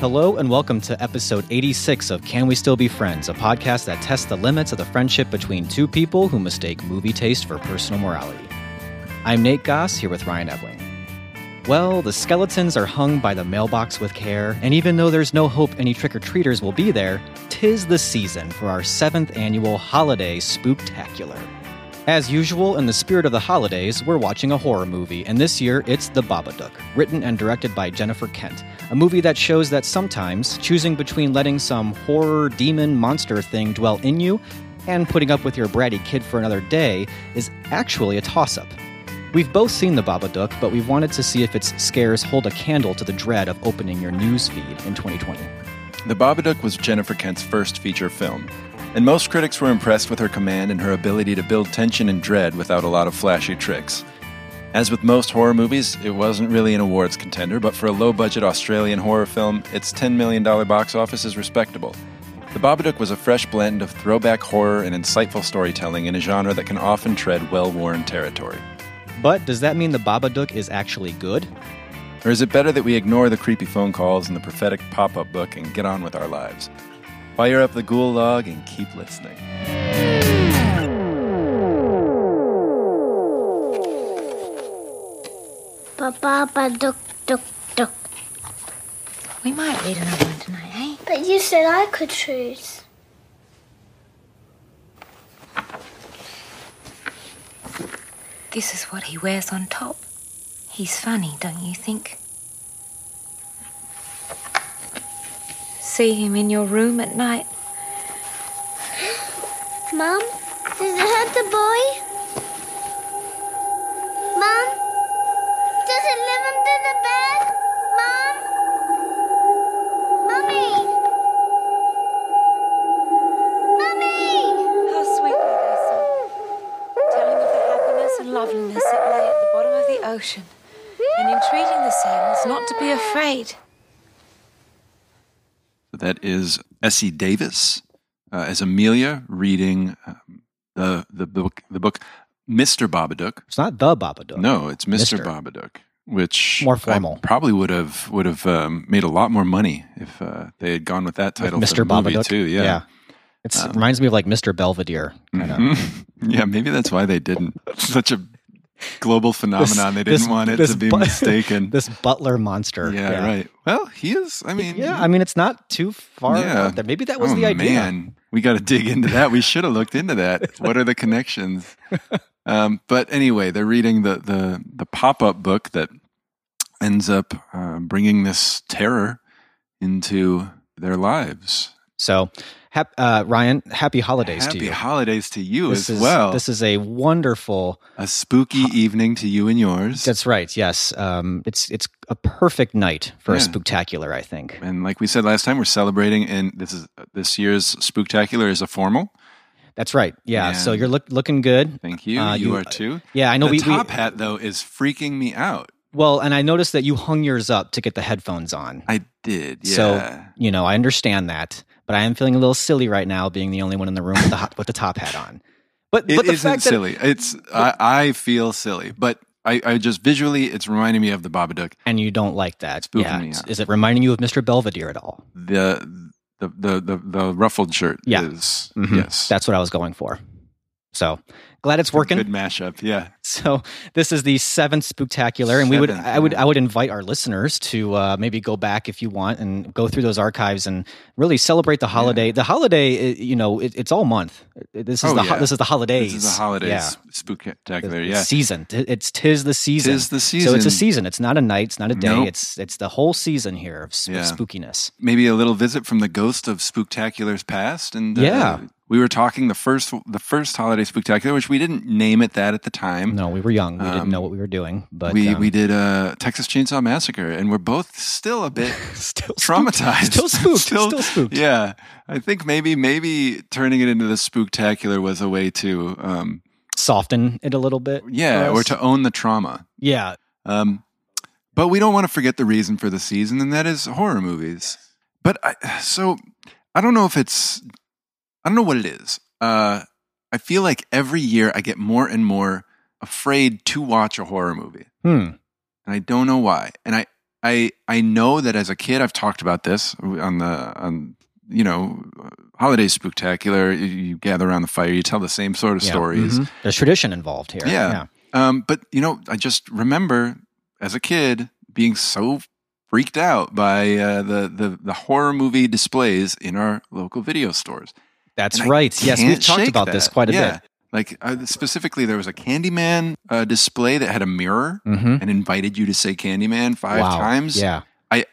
Hello and welcome to episode 86 of Can We Still Be Friends, a podcast that tests the limits of the friendship between two people who mistake movie taste for personal morality. I'm Nate Goss, here with Ryan Evelyn. Well, the skeletons are hung by the mailbox with care, and even though there's no hope any trick-or-treaters will be there, tis the season for our 7th annual holiday spooktacular. As usual, in the spirit of the holidays, we're watching a horror movie, and this year it's The Babadook, written and directed by Jennifer Kent, a movie that shows that sometimes choosing between letting some horror, demon, monster thing dwell in you and putting up with your bratty kid for another day is actually a toss-up. We've both seen The Babadook, but we've wanted to see if its scares hold a candle to the dread of opening your news feed in 2020. The Babadook was Jennifer Kent's first feature film, and most critics were impressed with her command and her ability to build tension and dread without a lot of flashy tricks. As with most horror movies, it wasn't really an awards contender, but for a low-budget Australian horror film, its $10 million box office is respectable. The Babadook was a fresh blend of throwback horror and insightful storytelling in a genre that can often tread well-worn territory. But does that mean The Babadook is actually good? Or is it better that we ignore the creepy phone calls and the prophetic pop-up book and get on with our lives? Fire up the ghoul log and keep listening. Ba-ba-ba-duk-duk-duk. We might read another one tonight, eh? But you said I could choose. This is what he wears on top. He's funny, don't you think? See him in your room at night. Mum, does it hurt the boy? Mum, does it live under the bed? Mum? Mummy! Mummy! How sweetly they sing, telling of the happiness and loveliness that lay at the bottom of the ocean, and entreating the sailors not to be afraid. That is Essie Davis as Amelia reading the book Mr. Babadook. It's not The Babadook. No, it's Mr. Babadook, which more formal. Probably would have made a lot more money if they had gone with that title. With Mr. Babadook too. Yeah. It reminds me of like Mr. Belvedere. Mm-hmm. Yeah, maybe that's why they didn't. It's such a global phenomenon. They didn't want it to be mistaken. This butler monster. Yeah, right. Well, he is. I mean, yeah. I mean, it's not too far out there. Maybe that was the idea. Man, we got to dig into that. We should have looked into that. What are the connections? But anyway, they're reading the pop-up book that ends up bringing this terror into their lives. So, Ryan, happy holidays to you. Happy holidays to you as well. This is a wonderful... A spooky evening to you and yours. That's right, yes. It's a perfect night for a spooktacular, I think. And like we said last time, we're celebrating, and this year's spooktacular is a formal. That's right, yeah. And so you're looking good. Thank you. You are too. Yeah, I know. The top hat, though, is freaking me out. Well, and I noticed that you hung yours up to get the headphones on. I did, yeah. So, I understand that. But I am feeling a little silly right now, being the only one in the room with the top hat on. But it isn't silly. I feel silly, but I just visually it's reminding me of The Babadook, and you don't like that. Spoofing me out. Is it reminding you of Mr. Belvedere at all? The ruffled shirt. Yeah. Is yes. That's what I was going for. So glad it's working. Good mashup, yeah. So this is the 7th spooktacular, and I would invite our listeners to maybe go back if you want and go through those archives and really celebrate the holiday. Yeah. The holiday, it's all month. This is the holidays. This is the holidays spooktacular. Yeah, season. It's tis the season. Tis the season. So it's a season. It's not a night. It's not a day. Nope. It's the whole season here of spookiness. Maybe a little visit from the ghost of spooktacular's past, and we were talking the first holiday spooktacular, which we didn't name it that at the time. No, we were young. We didn't know what we were doing. But we did a Texas Chainsaw Massacre, and we're both still a bit traumatized. Still spooked. Yeah. I think maybe turning it into the spooktacular was a way to... soften it a little bit. Yeah, or to own the trauma. Yeah. But we don't want to forget the reason for the season, and that is horror movies. But I don't know if it's, I don't know what it is. I feel like every year I get more and more afraid to watch a horror movie. And I don't know why. And I know that as a kid, I've talked about this on you know, Holiday Spooktacular, you gather around the fire, you tell the same sort of stories. Mm-hmm. There's tradition involved here. Yeah. But you know, I just remember as a kid being so freaked out by the horror movie displays in our local video stores. That's right. Yes, we've talked about this quite a bit. Like specifically, there was a Candyman display that had a mirror and invited you to say Candyman 5 times. Yeah, I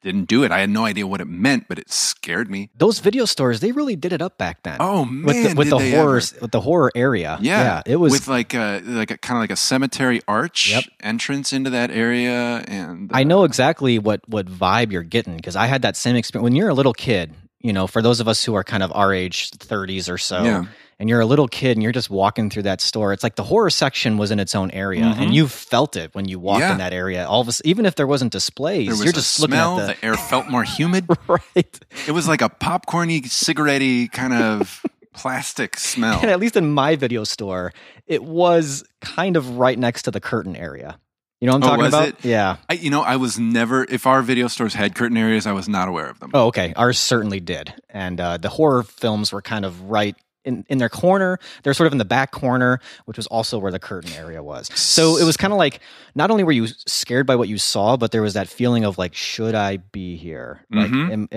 didn't do it. I had no idea what it meant, but it scared me. Those video stores, they really did it up back then. Oh man, with the horror area. Yeah, it was with like a kind of like a cemetery arch entrance into that area. And I know exactly what vibe you're getting because I had that same experience when you're a little kid. You know, for those of us who are kind of our age, 30s or so, and you're a little kid and you're just walking through that store, it's like the horror section was in its own area, and you felt it when you walked in that area. All of a, even if there wasn't displays, there was you're just smell, looking at the air felt more humid. Right. It was like a popcorn-y, cigarette-y kind of plastic smell. And at least in my video store, it was kind of right next to the curtain area. You know what I'm talking about? It? Yeah. I was never, if our video stores had curtain areas, I was not aware of them. Oh, okay. Ours certainly did. And the horror films were kind of right in their corner. They were sort of in the back corner, which was also where the curtain area was. So it was kind of like, not only were you scared by what you saw, but there was that feeling of like, should I be here? Like,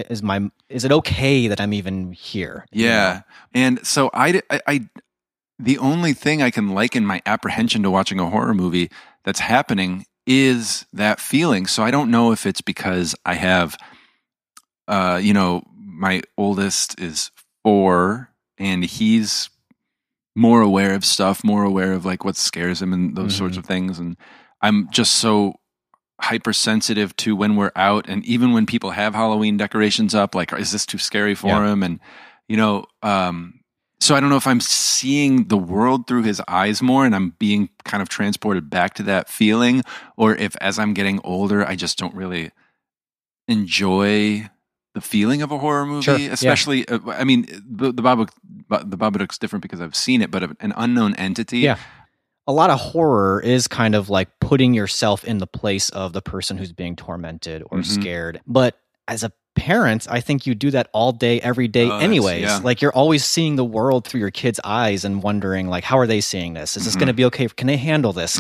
is it okay that I'm even here? Yeah. You know? And so I the only thing I can liken my apprehension to watching a horror movie that's happening is that feeling. So I don't know if it's because I have, you know, my oldest is 4 and he's more aware of stuff, more aware of like what scares him and those sorts of things. And I'm just so hypersensitive to when we're out and even when people have Halloween decorations up, like, is this too scary for him? And, you know, so I don't know if I'm seeing the world through his eyes more and I'm being kind of transported back to that feeling, or if as I'm getting older, I just don't really enjoy the feeling of a horror movie, especially, I mean, the Babadook's different because I've seen it, but an unknown entity. Yeah. A lot of horror is kind of like putting yourself in the place of the person who's being tormented or scared. But as a parents, I think you do that all day, every day anyways. Like you're always seeing the world through your kids' eyes and wondering like, how are they seeing this? Is this going to be okay? Can they handle this?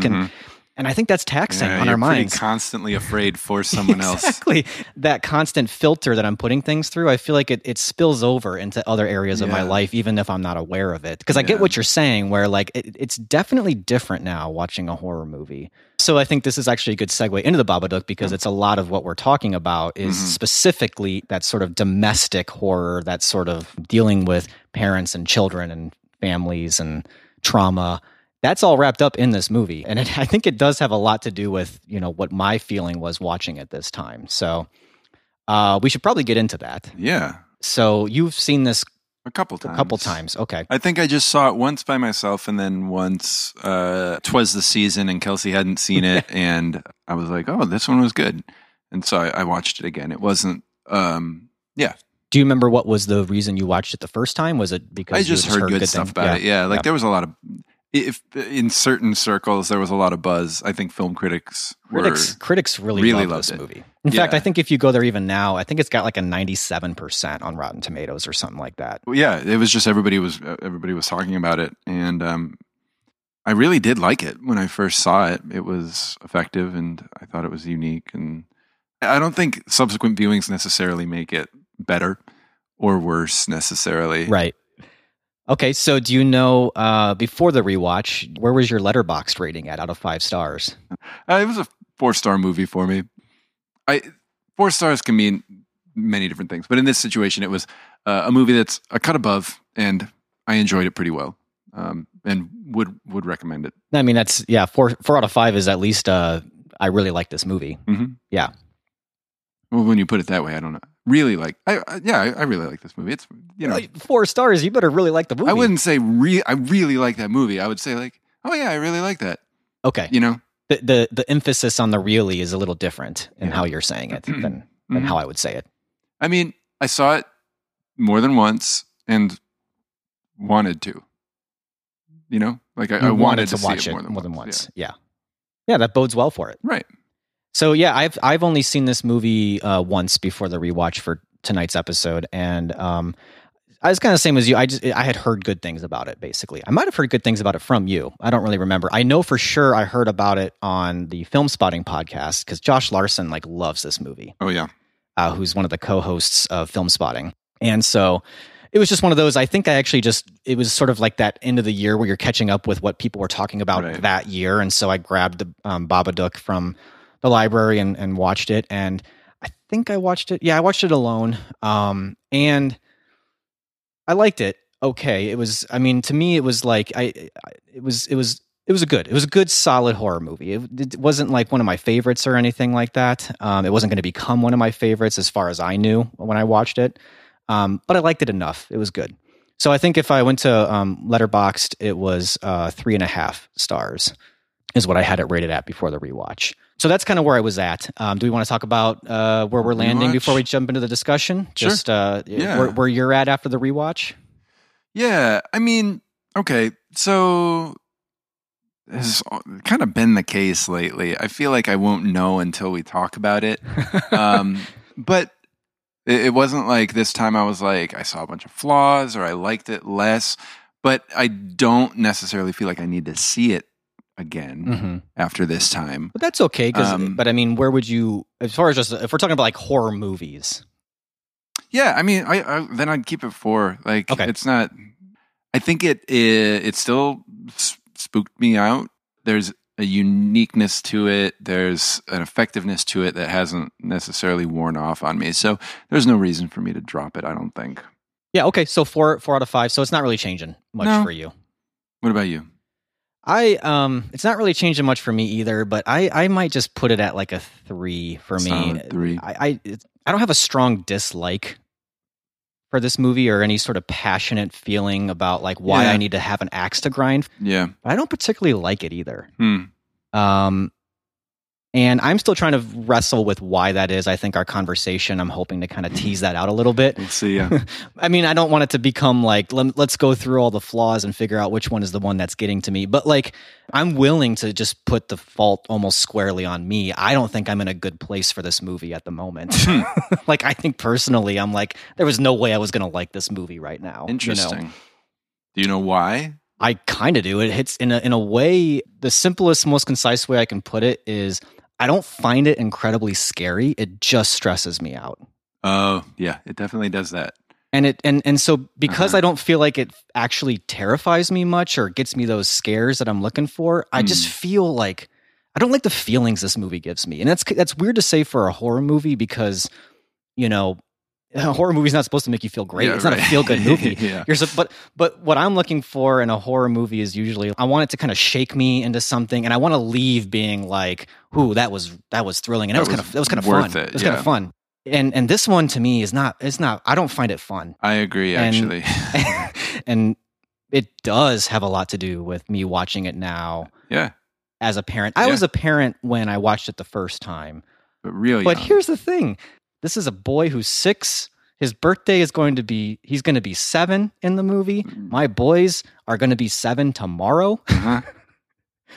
And I think that's taxing on our minds. You're constantly afraid for someone else. Exactly. That constant filter that I'm putting things through, I feel like it spills over into other areas of my life, even if I'm not aware of it. Because I get what you're saying, where like it's definitely different now watching a horror movie. So I think this is actually a good segue into The Babadook because it's a lot of what we're talking about is specifically that sort of domestic horror, that sort of dealing with parents and children and families and trauma. That's all wrapped up in this movie. And I think it does have a lot to do with, you know, what my feeling was watching it this time. So we should probably get into that. Yeah. So you've seen this a couple times. Okay. I think I just saw it once by myself and then once 'twas the season and Kelsey hadn't seen it. And I was like, oh, this one was good. And so I watched it again. It wasn't, Do you remember what was the reason you watched it the first time? Was it because I just heard good stuff about it. Yeah. Like there was a lot of... If in certain circles, there was a lot of buzz. I think film critics really loved this movie. In fact, I think if you go there even now, I think it's got like a 97% on Rotten Tomatoes or something like that. Well, yeah, it was just everybody was talking about it, and I really did like it when I first saw it. It was effective, and I thought it was unique. And I don't think subsequent viewings necessarily make it better or worse necessarily, right? Okay, so do you know, before the rewatch, where was your Letterboxd rating at out of 5 stars? It was a 4-star movie for me. 4 stars can mean many different things, but in this situation, it was a movie that's a cut above, and I enjoyed it pretty well, and would recommend it. I mean, that's, 4 out of 5 is at least, I really like this movie. Mm-hmm. Yeah. Well, when you put it that way, I don't know. I really like this movie. It's, you know, 4 stars. You better really like the movie. I wouldn't say I really like that movie. I would say like, oh yeah, I really like that. Okay. You know, the emphasis on the really is a little different in how you're saying it than how I would say it. I mean, I saw it more than once and wanted to. You know, like I wanted to watch it more than once. Yeah. Yeah, that bodes well for it. Right. So yeah, I've only seen this movie once before the rewatch for tonight's episode, and I was kind of the same as you. I had heard good things about it, basically. I might have heard good things about it from you. I don't really remember. I know for sure I heard about it on the Film Spotting podcast because Josh Larson like loves this movie. Oh, yeah. Who's one of the co-hosts of Film Spotting. And so it was just one of those, I think I actually just, it was sort of like that end of the year where you're catching up with what people were talking about that year. And so I grabbed the Babadook from the library and watched it. And I think I watched it. Yeah, I watched it alone. And I liked it. Okay. It was, I mean, to me, it was like, it was a good, solid horror movie. It wasn't like one of my favorites or anything like that. It wasn't going to become one of my favorites as far as I knew when I watched it. But I liked it enough. It was good. So I think if I went to Letterboxd, it was 3.5 stars is what I had it rated at before the rewatch. So that's kind of where I was at. Do we want to talk about where we're landing before we jump into the discussion? Sure. Just where you're at after the rewatch? Yeah. I mean, okay. So this has kind of been the case lately. I feel like I won't know until we talk about it. But it wasn't like this time I was like, I saw a bunch of flaws or I liked it less. But I don't necessarily feel like I need to see it again after this time. But that's okay, because but I mean, where would you, as far as just if we're talking about like horror movies? Yeah, I mean, I then I'd keep it 4. Like, it's not. I think it still spooked me out. There's a uniqueness to it. There's an effectiveness to it that hasn't necessarily worn off on me. So there's no reason for me to drop it, I don't think. Yeah. Okay. So 4 out of 5. So it's not really changing much for you. What about you? It's not really changing much for me either, but I might just put it at like a 3 for me. Solid 3. I don't have a strong dislike for this movie or any sort of passionate feeling about like why I need to have an axe to grind. Yeah. But I don't particularly like it either. And I'm still trying to wrestle with why that is. I think our conversation, I'm hoping to kind of tease that out a little bit. We'll see, yeah. I mean, I don't want it to become like, let's go through all the flaws and figure out which one is the one that's getting to me. But like, I'm willing to just put the fault almost squarely on me. I don't think I'm in a good place for this movie at the moment. Like, I think personally, I'm like, there was no way I was going to like this movie right now. Interesting. You know? Do you know why? I kind of do. It hits in a way, the simplest, most concise way I can put it is, I don't find it incredibly scary. It just stresses me out. Oh, yeah, it definitely does that. And so because I don't feel like it actually terrifies me much or gets me those scares that I'm looking for, I just feel like I don't like the feelings this movie gives me. And that's weird to say for a horror movie because, you know, a horror movie's not supposed to make you feel great. Yeah, it's not a feel-good movie. But what I'm looking for in a horror movie is usually I want it to kind of shake me into something, and I want to leave being like, "Ooh, that was thrilling, and that was kind of fun. It was kind of fun." And this one to me is not. It's not. I don't find it fun. I agree, actually. And it does have a lot to do with me watching it now. Yeah. As a parent, I was a parent when I watched it the first time. But really, but here's the thing. This is a boy who's 6. His birthday is he's going to be 7 in the movie. My boys are going to be 7 tomorrow.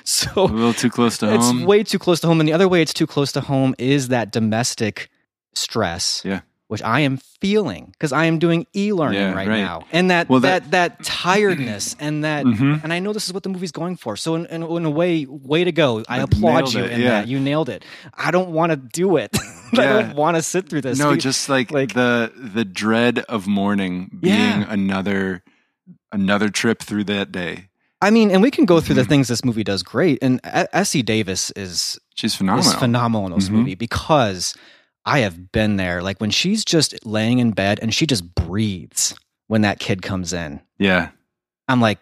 So a little too close to home. It's way too close to home. And the other way it's too close to home is that domestic stress, which I am feeling because I am doing e-learning right now. And that tiredness and that, and I know this is what the movie's going for. So in a way to go. I applaud you in that. You nailed it. I don't want to do it. I don't want to sit through this. No, just like the dread of morning being another trip through that day. I mean, and we can go through the things this movie does great. And Essie Davis she's phenomenal. Is phenomenal in this movie because I have been there. Like when she's just laying in bed and she just breathes when that kid comes in. Yeah, I'm like,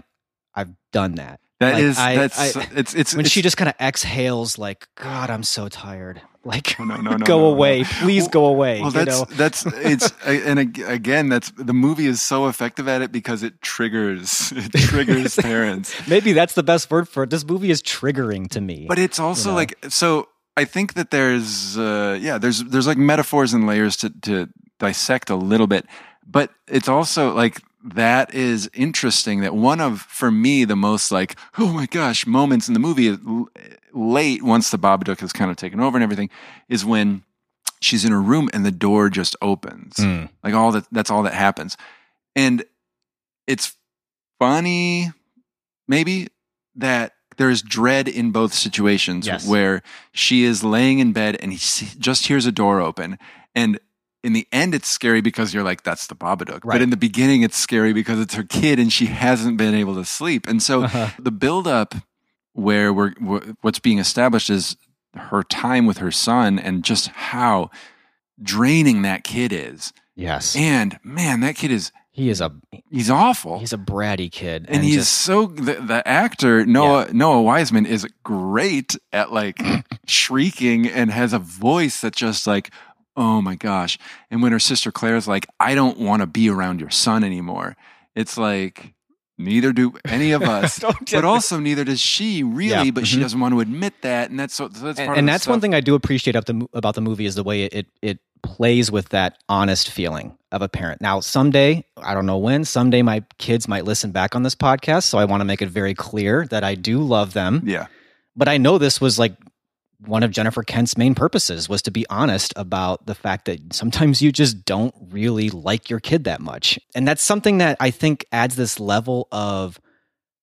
I've done that. She just kind of exhales, like, God, I'm so tired. Like, go away, please. Well, that's the movie is so effective at it because it triggers parents. Maybe that's the best word for it. This movie is triggering to me. But it's also so I think that there's like metaphors and layers to dissect a little bit, but it's also like, that is interesting that one of, for me, the most like, oh my gosh, moments in the movie is late, once the Babadook has kind of taken over and everything, is when she's in her room and the door just opens. Mm. Like that's all that happens. And it's funny, maybe, that there is dread in both situations, yes, where she is laying in bed and he just hears a door open. And in the end, it's scary because you're like, that's the Babadook. Right. But in the beginning, it's scary because it's her kid and she hasn't been able to sleep. And so the buildup where what's being established is her time with her son and just how draining that kid is. Yes. And man, that kid is... He's awful. He's a bratty kid. And he's the actor, Noah Wiseman, is great at like shrieking and has a voice that just like, oh my gosh. And when her sister Claire's like, I don't want to be around your son anymore. It's like, neither do any of us. But also neither does she really, but she doesn't want to admit that. And that's one thing I do appreciate about the movie is the way it plays with that honest feeling of a parent. Now, someday, I don't know when, someday my kids might listen back on this podcast. So I want to make it very clear that I do love them. Yeah. But I know this was like, one of Jennifer Kent's main purposes was to be honest about the fact that sometimes you just don't really like your kid that much. And that's something that I think adds this level of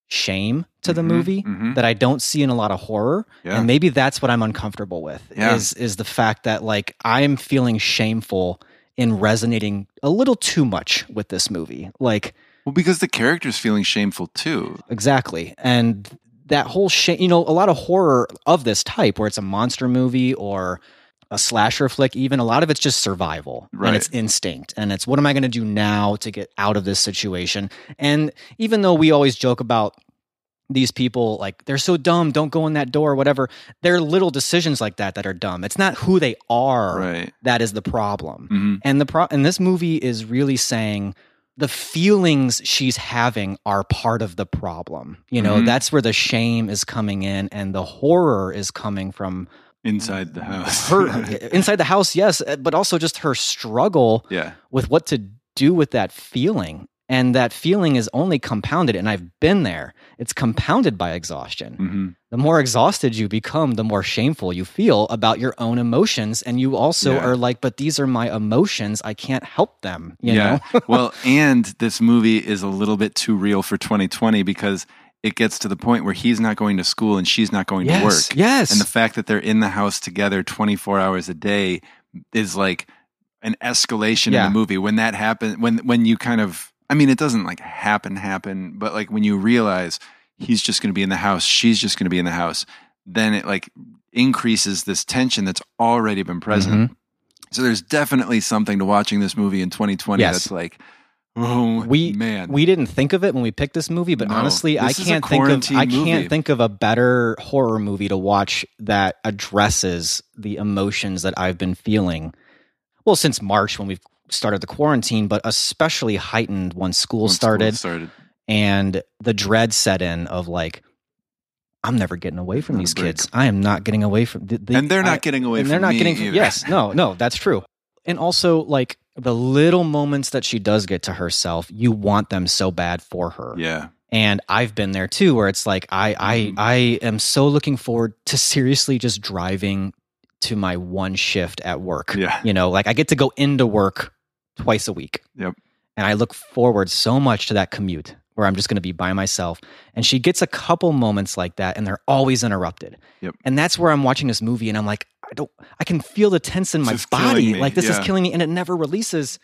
shame to the movie that I don't see in a lot of horror. Yeah. And maybe that's what I'm uncomfortable with is the fact that like, I'm feeling shameful in resonating a little too much with this movie. Like, well, because the character's feeling shameful too. Exactly. And that whole shame, a lot of horror of this type where it's a monster movie or a slasher flick, even a lot of it's just survival, right, and it's instinct. And it's, what am I going to do now to get out of this situation? And even though we always joke about these people, like they're so dumb, don't go in that door, whatever. There are little decisions like that that are dumb. It's not who they are. Right. That is the problem. Mm-hmm. And and this movie is really saying, the feelings she's having are part of the problem. That's where the shame is coming in and the horror is coming from inside the house. Inside the house, yes, but also just her struggle with what to do with that feeling. And that feeling is only compounded, and I've been there, it's compounded by exhaustion. Mm-hmm. The more exhausted you become, the more shameful you feel about your own emotions. And you also are like, but these are my emotions, I can't help them. You know? Well, and this movie is a little bit too real for 2020 because it gets to the point where he's not going to school and she's not going to work. Yes. And the fact that they're in the house together 24 hours a day is like an escalation in the movie. When that happens, when you kind of... I mean, it doesn't like happen, but like when you realize he's just going to be in the house, she's just going to be in the house, then it like increases this tension that's already been present. Mm-hmm. So there's definitely something to watching this movie in 2020 that's like, oh, man. We didn't think of it when we picked this movie, but honestly, I can't think of a better horror movie to watch that addresses the emotions that I've been feeling. Well, since March when we've started the quarantine, but especially heightened when school started and the dread set in of like, I'm never getting away from these kids. I am not getting away from them. Yes, no, that's true. And also like the little moments that she does get to herself, you want them so bad for her. Yeah. And I've been there too, where it's like, I am so looking forward to seriously just driving to my one shift at work. Yeah. Like I get to go into work twice a week. Yep. And I look forward so much to that commute where I'm just going to be by myself. And she gets a couple moments like that and they're always interrupted. Yep. And that's where I'm watching this movie and I'm like, I can feel the tense in my body. Like this is killing me and it never releases.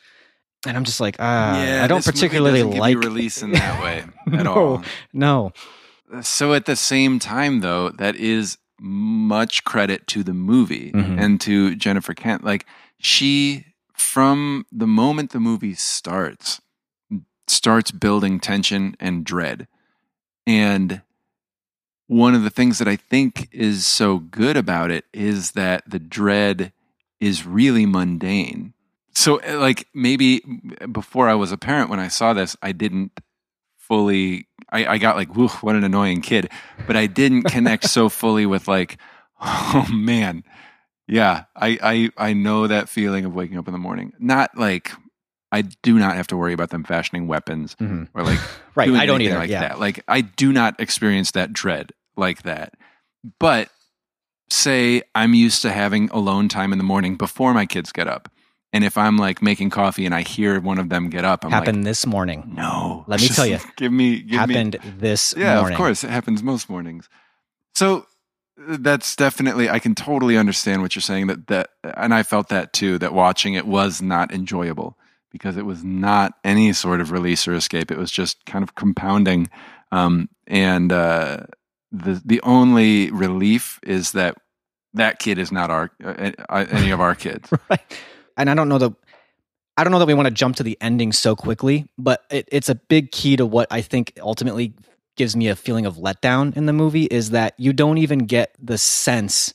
And I'm just like, I don't particularly like release in that way at all. No. So at the same time though, that is much credit to the movie and to Jennifer Kent. Like she, from the moment the movie starts building tension and dread. And one of the things that I think is so good about it is that the dread is really mundane. So like maybe before I was a parent, when I saw this, I didn't fully, I got like, whoa, what an annoying kid, but I didn't connect so fully with like, oh man, yeah, I know that feeling of waking up in the morning. Not like, I do not have to worry about them fashioning weapons or like right. Doing I don't either. Like that. Like I do not experience that dread like that. But say I'm used to having alone time in the morning before my kids get up, and if I'm like making coffee and I hear one of them get up, I'm happened like, this morning. No, let me tell you, give me this. Yeah, morning. Of course, it happens most mornings. So that's definitely, I can totally understand what you're saying. That and I felt that too. That watching it was not enjoyable, because it was not any sort of release or escape. It was just kind of compounding. The only relief is that kid is not our any of our kids. Right. And I don't know that we want to jump to the ending so quickly, but it's a big key to what I think ultimately gives me a feeling of letdown in the movie, is that you don't even get the sense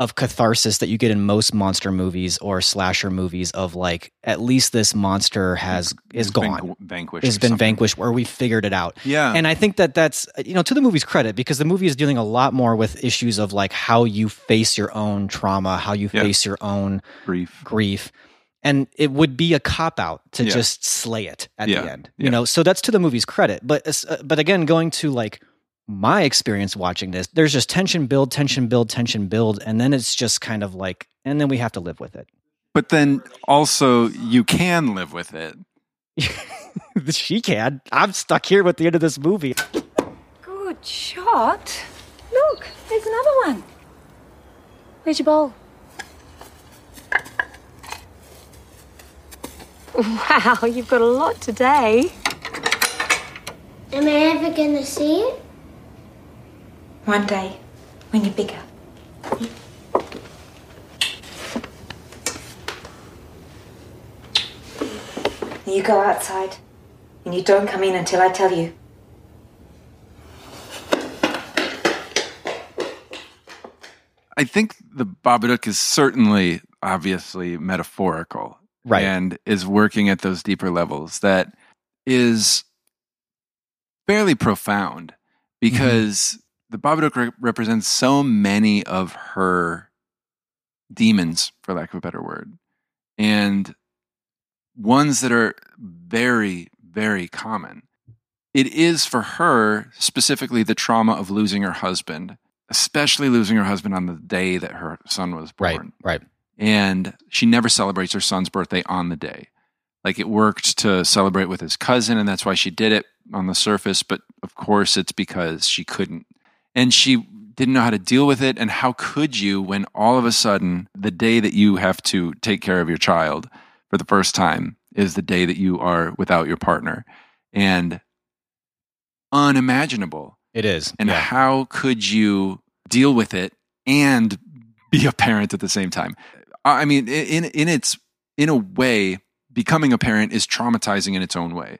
of catharsis that you get in most monster movies or slasher movies of like, at least this monster is gone, vanquished, has been vanquished, where we figured it out. Yeah. And I think that's, to the movie's credit, because the movie is dealing a lot more with issues of like how you face your own trauma, how you face your own grief. And it would be a cop-out to just slay it at the end, so that's to the movie's credit. But again, going to like, my experience watching this, there's just tension build, and then it's just kind of like, and then we have to live with it. But then also, you can live with it. She can. I'm stuck here with the end of this movie. Good shot. Look, there's another one. Where's your ball? Wow, you've got a lot today. Am I ever going to see it? One day, when you're bigger. You go outside, and you don't come in until I tell you. I think the Babadook is certainly, obviously, metaphorical. Right. And is working at those deeper levels that is fairly profound, because... Mm-hmm. The Babadook represents so many of her demons, for lack of a better word, and ones that are very, very common. It is for her specifically the trauma of losing her husband, especially losing her husband on the day that her son was born. Right. And she never celebrates her son's birthday on the day. Like, it worked to celebrate with his cousin, and that's why she did it on the surface. But of course, it's because she couldn't. And she didn't know how to deal with it. And how could you, when all of a sudden the day that you have to take care of your child for the first time is the day that you are without your partner? And unimaginable. It is. And how could you deal with it and be a parent at the same time? I mean, in a way, becoming a parent is traumatizing in its own way,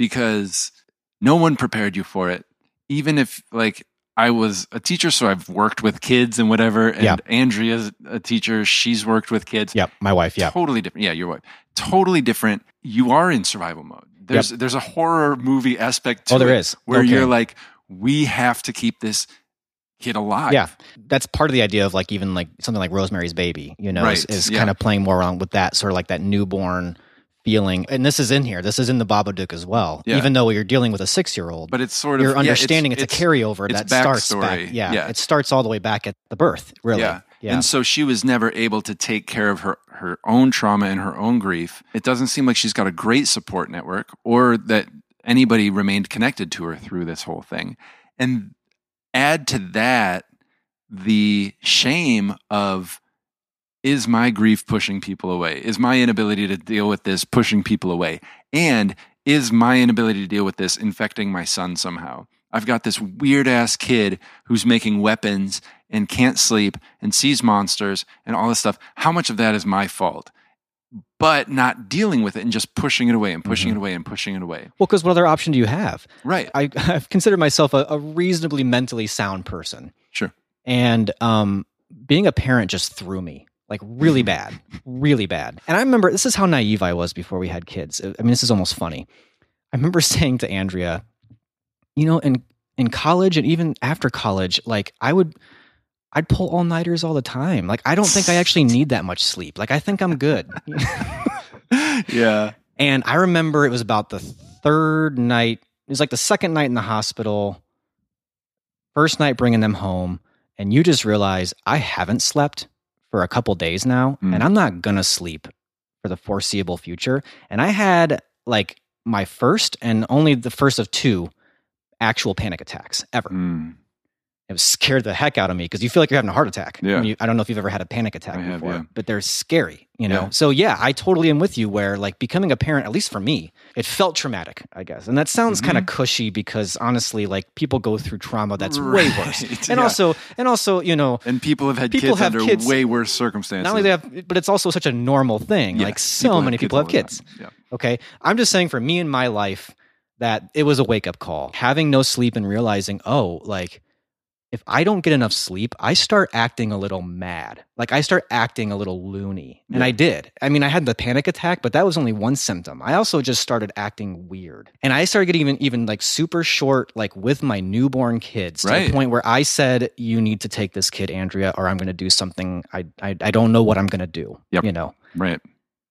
because no one prepared you for it. Even if, like, I was a teacher, so I've worked with kids and whatever. And Andrea's a teacher. She's worked with kids. Yep, my wife, Totally different. Yeah, your wife. Totally different. You are in survival mode. There's a horror movie aspect to it. Oh, there is. Where you're like, we have to keep this kid alive. Yeah, that's part of the idea of like, even like something like Rosemary's Baby, right. is kind of playing more on with that sort of like that newborn feeling. And this is in here. This is in the Babadook as well. Yeah. Even though you're dealing with a 6-year-old, but it's sort of you're understanding it's a carryover that starts back. Yeah, it starts all the way back at the birth, really. Yeah. And so she was never able to take care of her own trauma and her own grief. It doesn't seem like she's got a great support network, or that anybody remained connected to her through this whole thing. And add to that the shame of, is my grief pushing people away? Is my inability to deal with this pushing people away? And is my inability to deal with this infecting my son somehow? I've got this weird-ass kid who's making weapons and can't sleep and sees monsters and all this stuff. How much of that is my fault? but not dealing with it and just pushing it away and pushing it away and pushing it away. Well, because what other option do you have? Right. I've considered myself a reasonably mentally sound person. Sure. And being a parent just threw me. Like really bad, really bad. And I remember, this is how naive I was before we had kids. I mean, this is almost funny. I remember saying to Andrea, you know, in college and even after college, like I'd pull all-nighters all the time. Like, I don't think I actually need that much sleep. Like, I think I'm good. Yeah. And I remember it was about the third night. It was like the second night in the hospital, first night bringing them home. And you just realize I haven't slept for a couple days now, and I'm not going to sleep for the foreseeable future. And I had like my first and only the first of two actual panic attacks ever. It was scared the heck out of me because you feel like you're having a heart attack. Yeah. I mean, I don't know if you've ever had a panic attack before, but they're scary, you know? Yeah. So yeah, I totally am with you where like becoming a parent, at least for me, it felt traumatic, I guess. And that sounds kind of cushy because honestly, like people go through trauma that's way worse. And also, you know. And people have had kids under way worse circumstances. Not only they have, but it's also such a normal thing. Yeah. Like so many people have kids. Yeah. Okay. I'm just saying for me in my life that it was a wake up call. Having no sleep and realizing, oh, like, if I don't get enough sleep, I start acting a little mad. Like I start acting a little loony. And I did. I mean, I had the panic attack, but that was only one symptom. I also just started acting weird. And I started getting even like super short, like with my newborn kids to the point where I said, you need to take this kid, Andrea, or I'm going to do something. I don't know what I'm going to do, you know? Right.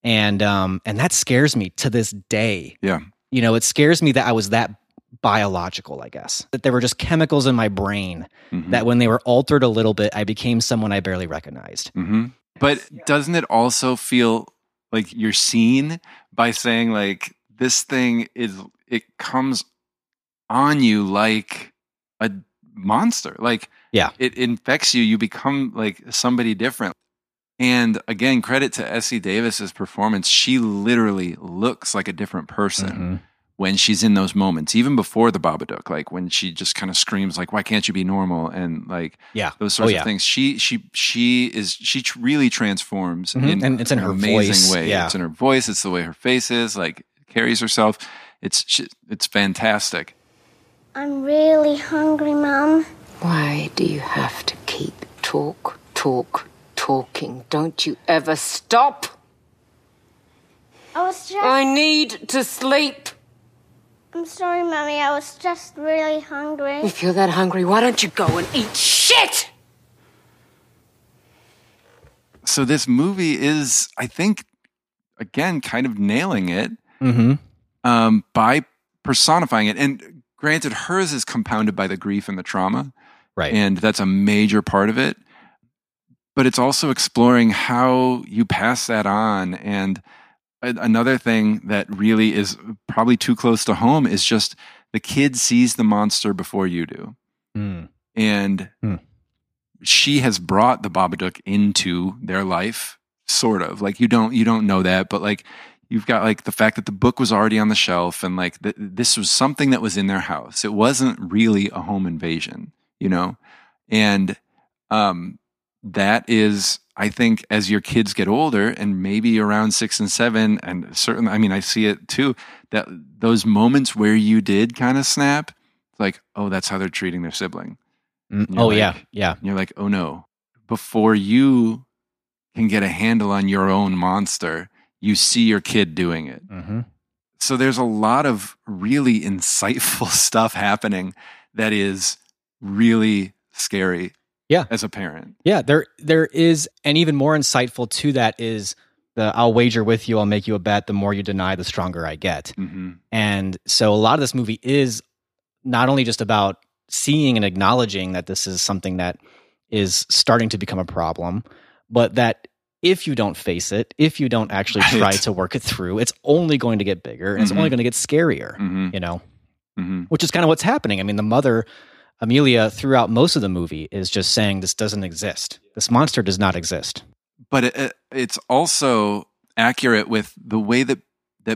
And that scares me to this day. Yeah. You know, it scares me that I was that biological, I guess, that there were just chemicals in my brain that when they were altered a little bit, I became someone I barely recognized. But doesn't it also feel like you're seen by saying like, this thing it comes on you like a monster. Like it infects you, you become like somebody different. And again, credit to Essie Davis's performance. She literally looks like a different person. When she's in those moments, even before The Babadook, like when she just kind of screams, like, why can't you be normal? And like, those sorts of things. She really transforms and it's in her amazing voice. Way. Yeah. It's in her voice. It's the way her face is, like carries herself. It's fantastic. I'm really hungry, Mom. Why do you have to keep talking? Don't you ever stop. I was just... I need to sleep. I'm sorry, Mommy. I was just really hungry. If you're that hungry, why don't you go and eat shit? So this movie is, I think, again, kind of nailing it by personifying it. And granted, hers is compounded by the grief and the trauma. Right. And that's a major part of it. But it's also exploring how you pass that on. And another thing that really is probably too close to home is just the kid sees the monster before you do. And she has brought the Babadook into their life, sort of. Like you don't know that, but like you've got like the fact that the book was already on the shelf and like this was something that was in their house. It wasn't really a home invasion, you know? And that is, I think, as your kids get older and maybe around 6 and 7, and certainly, I mean, I see it too, that those moments where you did kind of snap, like, oh, that's how they're treating their sibling. Oh, like, yeah. You're like, oh no. Before you can get a handle on your own monster, you see your kid doing it. So there's a lot of really insightful stuff happening that is really scary. Yeah. As a parent. Yeah, there is, and even more insightful to that is the I'll wager with you, I'll make you a bet, the more you deny, the stronger I get. And so a lot of this movie is not only just about seeing and acknowledging that this is something that is starting to become a problem, but that if you don't face it, if you don't actually try to work it through, it's only going to get bigger and it's only going to get scarier, you know, which is kind of what's happening. I mean, the mother... Amelia, throughout most of the movie, is just saying this doesn't exist. This monster does not exist. But it's also accurate with the way that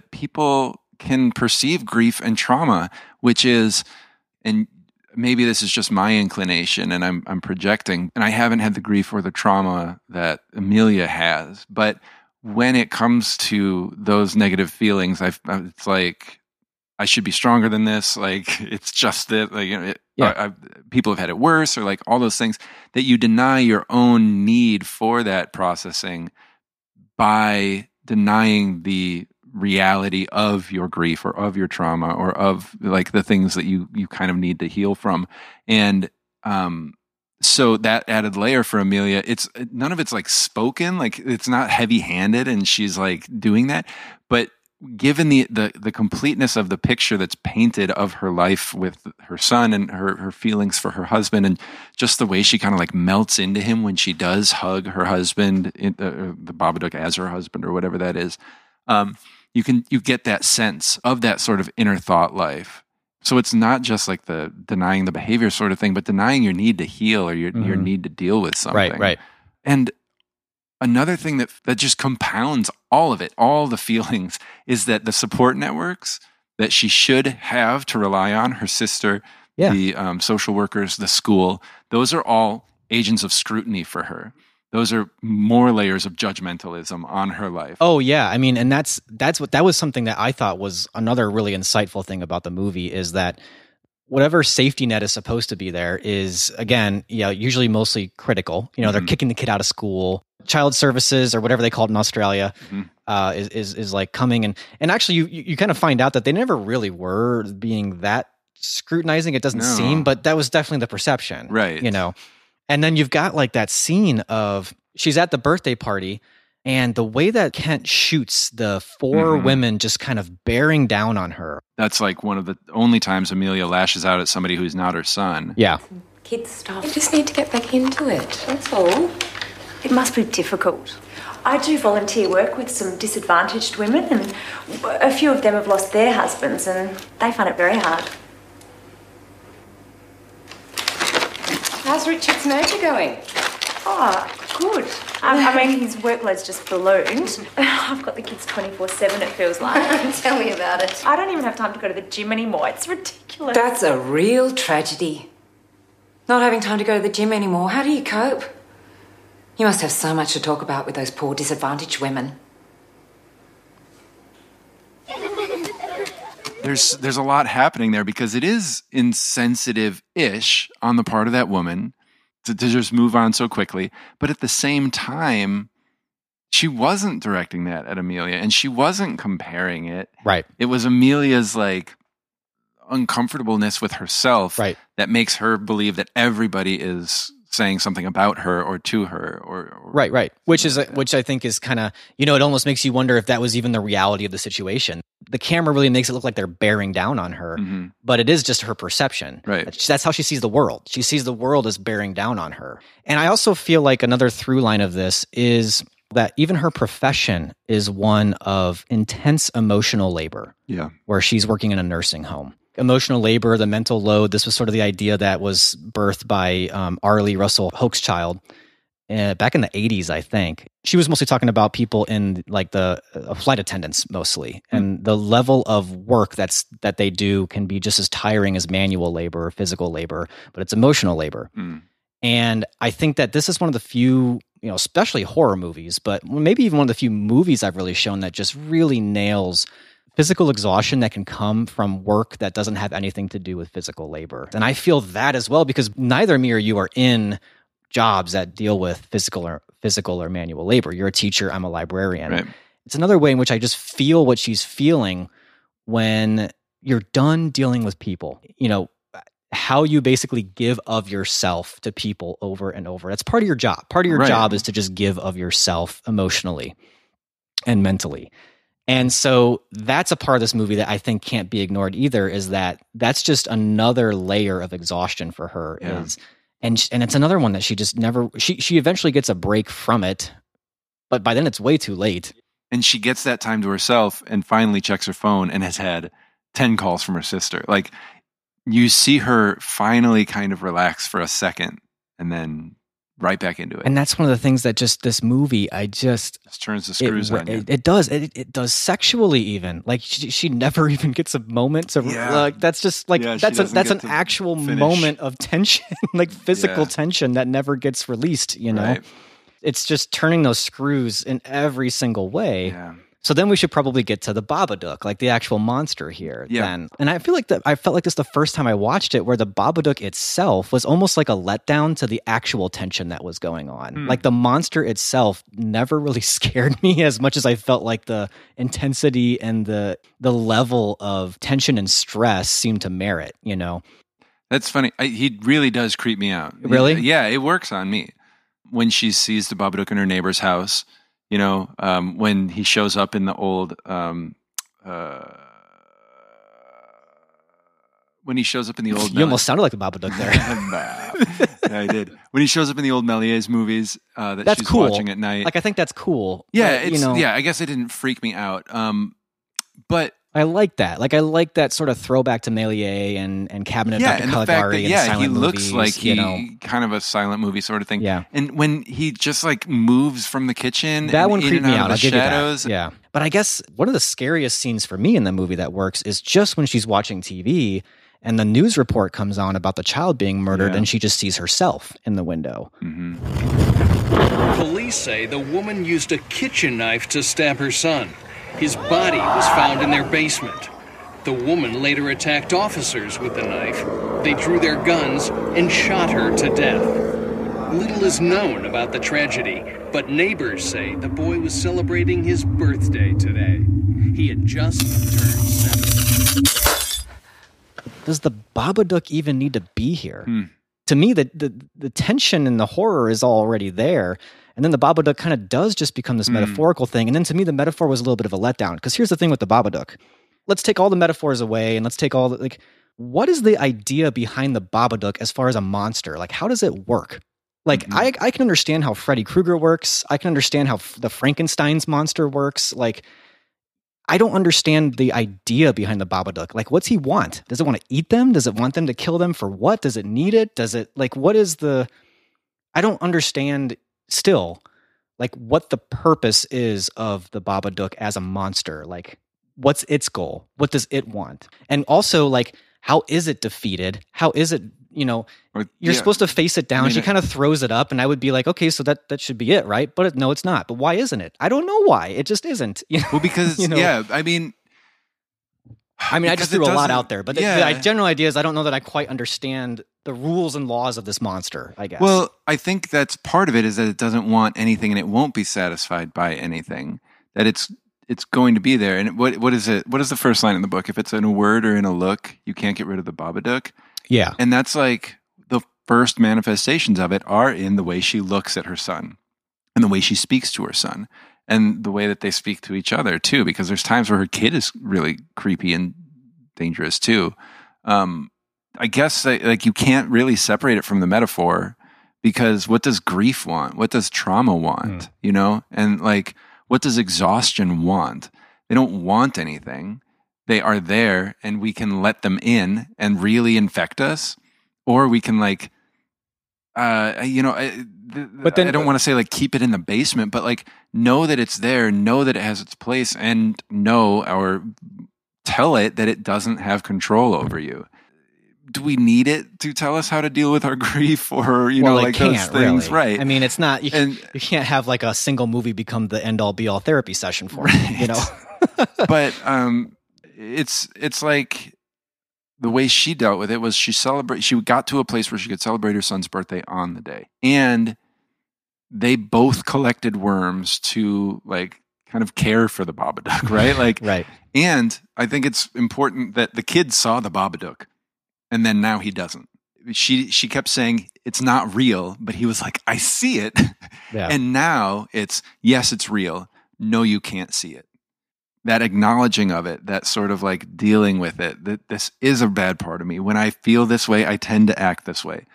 people can perceive grief and trauma, which is, and maybe this is just my inclination and I'm projecting, and I haven't had the grief or the trauma that Amelia has, but when it comes to those negative feelings, it's like, I should be stronger than this. Like, it's just that, like, you know, people have had it worse, or like all those things that you deny your own need for that processing by denying the reality of your grief or of your trauma or of like the things that you kind of need to heal from. And, so that added layer for Amelia, it's none of it's like spoken, like it's not heavy handed and she's like doing that, but given the completeness of the picture that's painted of her life with her son and her feelings for her husband, and just the way she kind of like melts into him when she does hug her husband, the Babadook as her husband or whatever that is, you get that sense of that sort of inner thought life. So it's not just like the denying the behavior sort of thing, but denying your need to heal or your need to deal with something. Right. And another thing that just compounds all of it, all the feelings, is that the support networks that she should have to rely on, her sister, the social workers, the school, those are all agents of scrutiny for her. Those are more layers of judgmentalism on her life. Oh yeah, I mean, and that was something that I thought was another really insightful thing about the movie, is that whatever safety net is supposed to be there is, again, usually mostly critical. You know, they're kicking the kid out of school. Child services, or whatever they call it in Australia, is like coming and actually you kind of find out that they never really were being that scrutinizing. It doesn't seem, but that was definitely the perception, right? You know. And then you've got like that scene of she's at the birthday party, and the way that Kent shoots the four women just kind of bearing down on her. That's like one of the only times Amelia lashes out at somebody who's not her son. Yeah. Kids stuff. You just need to get back into it. That's all. It must be difficult. I do volunteer work with some disadvantaged women, and a few of them have lost their husbands, and they find it very hard. How's Richard's nature going? Oh, good. I mean, his workload's just ballooned. I've got the kids 24/7, it feels like. Tell me about it. I don't even have time to go to the gym anymore. It's ridiculous. That's a real tragedy. Not having time to go to the gym anymore. How do you cope? You must have so much to talk about with those poor disadvantaged women. There's a lot happening there, because it is insensitive-ish on the part of that woman to just move on so quickly. But at the same time, she wasn't directing that at Amelia, and she wasn't comparing it. Right. It was Amelia's like uncomfortableness with herself that makes her believe that everybody is saying something about her or to her or right. Which I think is kind of, it almost makes you wonder if that was even the reality of the situation. The camera really makes it look like they're bearing down on her, but it is just her perception. Right. That's how she sees the world. She sees the world as bearing down on her. And I also feel like another through line of this is that even her profession is one of intense emotional labor. Yeah. Where she's working in a nursing home. Emotional labor, the mental load, this was sort of the idea that was birthed by Arlie Russell Hochschild back in the 80s, I think. She was mostly talking about people in like the flight attendants mostly, and the level of work that they do can be just as tiring as manual labor or physical labor, but it's emotional labor. And I think that this is one of the few, especially horror movies, but maybe even one of the few movies I've really shown that just really nails physical exhaustion that can come from work that doesn't have anything to do with physical labor. And I feel that as well, because neither me or you are in jobs that deal with physical or manual labor. You're a teacher, I'm a librarian. Right. It's another way in which I just feel what she's feeling when you're done dealing with people. How you basically give of yourself to people over and over. That's part of your job. Part of your job is to just give of yourself emotionally and mentally. And so that's a part of this movie that I think can't be ignored either, is that's just another layer of exhaustion for her. Yeah. And it's another one that she just never, she eventually gets a break from it, but by then it's way too late. And she gets that time to herself and finally checks her phone and has had 10 calls from her sister. Like, you see her finally kind of relax for a second and then right back into it. And that's one of the things that just this movie, it turns the screws on you. It does. It does sexually even. Like, she never even gets a moment. So that's just like, that's an actual moment of tension, like physical tension that never gets released, it's just turning those screws in every single way. Yeah. So then we should probably get to the Babadook, like the actual monster here. Yeah. Then. And I feel like I felt like this the first time I watched it, where the Babadook itself was almost like a letdown to the actual tension that was going on. Mm. Like the monster itself never really scared me as much as I felt like the intensity and the level of tension and stress seemed to merit, you know? That's funny. He really does creep me out. Really? Yeah, it works on me. When she sees the Babadook in her neighbor's house, you know, when he shows up in the old, You almost sounded like the Babadook there. Yeah, I did. When he shows up in the old Méliès movies that she's watching at night. Like, I think that's cool. Yeah, but, I guess it didn't freak me out. But I like that. Like, I like that sort of throwback to Méliès and Cabinet of Caligari and silent movies. Yeah, he looks like kind of a silent movie sort of thing. Yeah. And when he just like moves from the kitchen, that one creeped me out. I'll give you that. Yeah. But I guess one of the scariest scenes for me in the movie that works is just when she's watching TV and the news report comes on about the child being murdered, and she just sees herself in the window. Mm-hmm. Police say the woman used a kitchen knife to stab her son. His body was found in their basement. The woman later attacked officers with the knife. They drew their guns and shot her to death. Little is known about the tragedy, but neighbors say the boy was celebrating his birthday today. He had just turned 7. Does the Babadook even need to be here? Hmm. To me, the tension and the horror is already there. And then the Babadook kind of does just become this metaphorical thing. And then to me, the metaphor was a little bit of a letdown. Because here's the thing with the Babadook. Let's take all the metaphors away and let's take all the, like, what is the idea behind the Babadook as far as a monster? Like, how does it work? Like, I can understand how Freddy Krueger works. I can understand how the Frankenstein's monster works. Like, I don't understand the idea behind the Babadook. Like, what's he want? Does it want to eat them? Does it want them to kill them for what? Does it need it? Does it, like, what is the, I don't understand still, like, what the purpose is of the Babadook as a monster. Like, what's its goal? What does it want? And also, like, how is it defeated? How is it, you're supposed to face it down. I mean, she kind of throws it up, and I would be like, okay, so that should be it, right? But no, it's not. But why isn't it? I don't know why. It just isn't. Well, because, I just threw a lot out there. But the general idea is I don't know that I quite understand the rules and laws of this monster, I guess. Well, I think that's part of it, is that it doesn't want anything and it won't be satisfied by anything. That it's going to be there. And what is it? What is the first line in the book? If it's in a word or in a look, you can't get rid of the Babadook. Yeah. And that's like the first manifestations of it are in the way she looks at her son and the way she speaks to her son. And the way that they speak to each other, too, because there's times where her kid is really creepy and dangerous, too. I guess, like, you can't really separate it from the metaphor, because what does grief want? What does trauma want? You know? And, like, what does exhaustion want? They don't want anything. They are there, and we can let them in and really infect us. Or we can, like, but then, I don't want to say, like, keep it in the basement, but, like, know that it's there, know that it has its place, and tell it that it doesn't have control over you. Do we need it to tell us how to deal with our grief or, like those things? Really. Right. I mean, it's not, you can't have, like, a single movie become the end all be all therapy session for it, But it's like, the way she dealt with it was she got to a place where she could celebrate her son's birthday on the day. And they both collected worms to, like, kind of care for the Babadook, right? Like, right. And I think it's important that the kid saw the Babadook, and then now he doesn't. She kept saying it's not real, but he was like, I see it. Yeah. And now it's, yes, it's real. No, you can't see it. That acknowledging of it, that sort of, like, dealing with it, that this is a bad part of me. When I feel this way, I tend to act this way.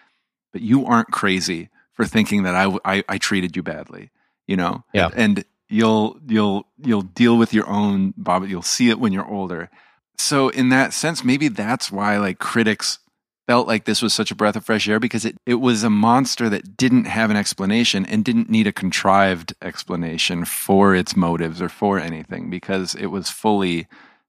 But you aren't crazy for thinking that I treated you badly, Yeah. And you'll deal with your own Babadook. You'll see it when you're older. So in that sense, maybe that's why, like, critics felt like this was such a breath of fresh air, because it was a monster that didn't have an explanation and didn't need a contrived explanation for its motives or for anything, because it was fully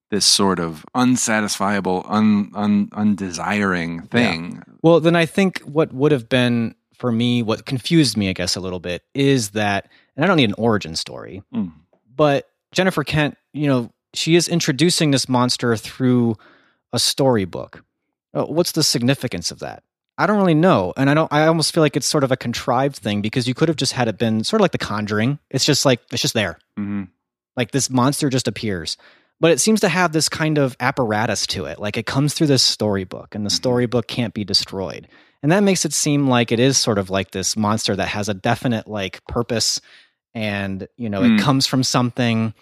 this sort of unsatisfiable, undesiring thing. Yeah. Well, then I think what would have been for me, what confused me, I guess, a little bit is that, and I don't need an origin story, but Jennifer Kent, you know, she is introducing this monster through a storybook. What's the significance of that? I don't really know. And I almost feel like it's sort of a contrived thing because you could have just had it been sort of like The Conjuring. It's just like, it's just there. Mm-hmm. Like this monster just appears. But it seems to have this kind of apparatus to it. Like it comes through this storybook and the storybook can't be destroyed. And that makes it seem like it is sort of like this monster that has a definite like purpose and, you know, it comes from something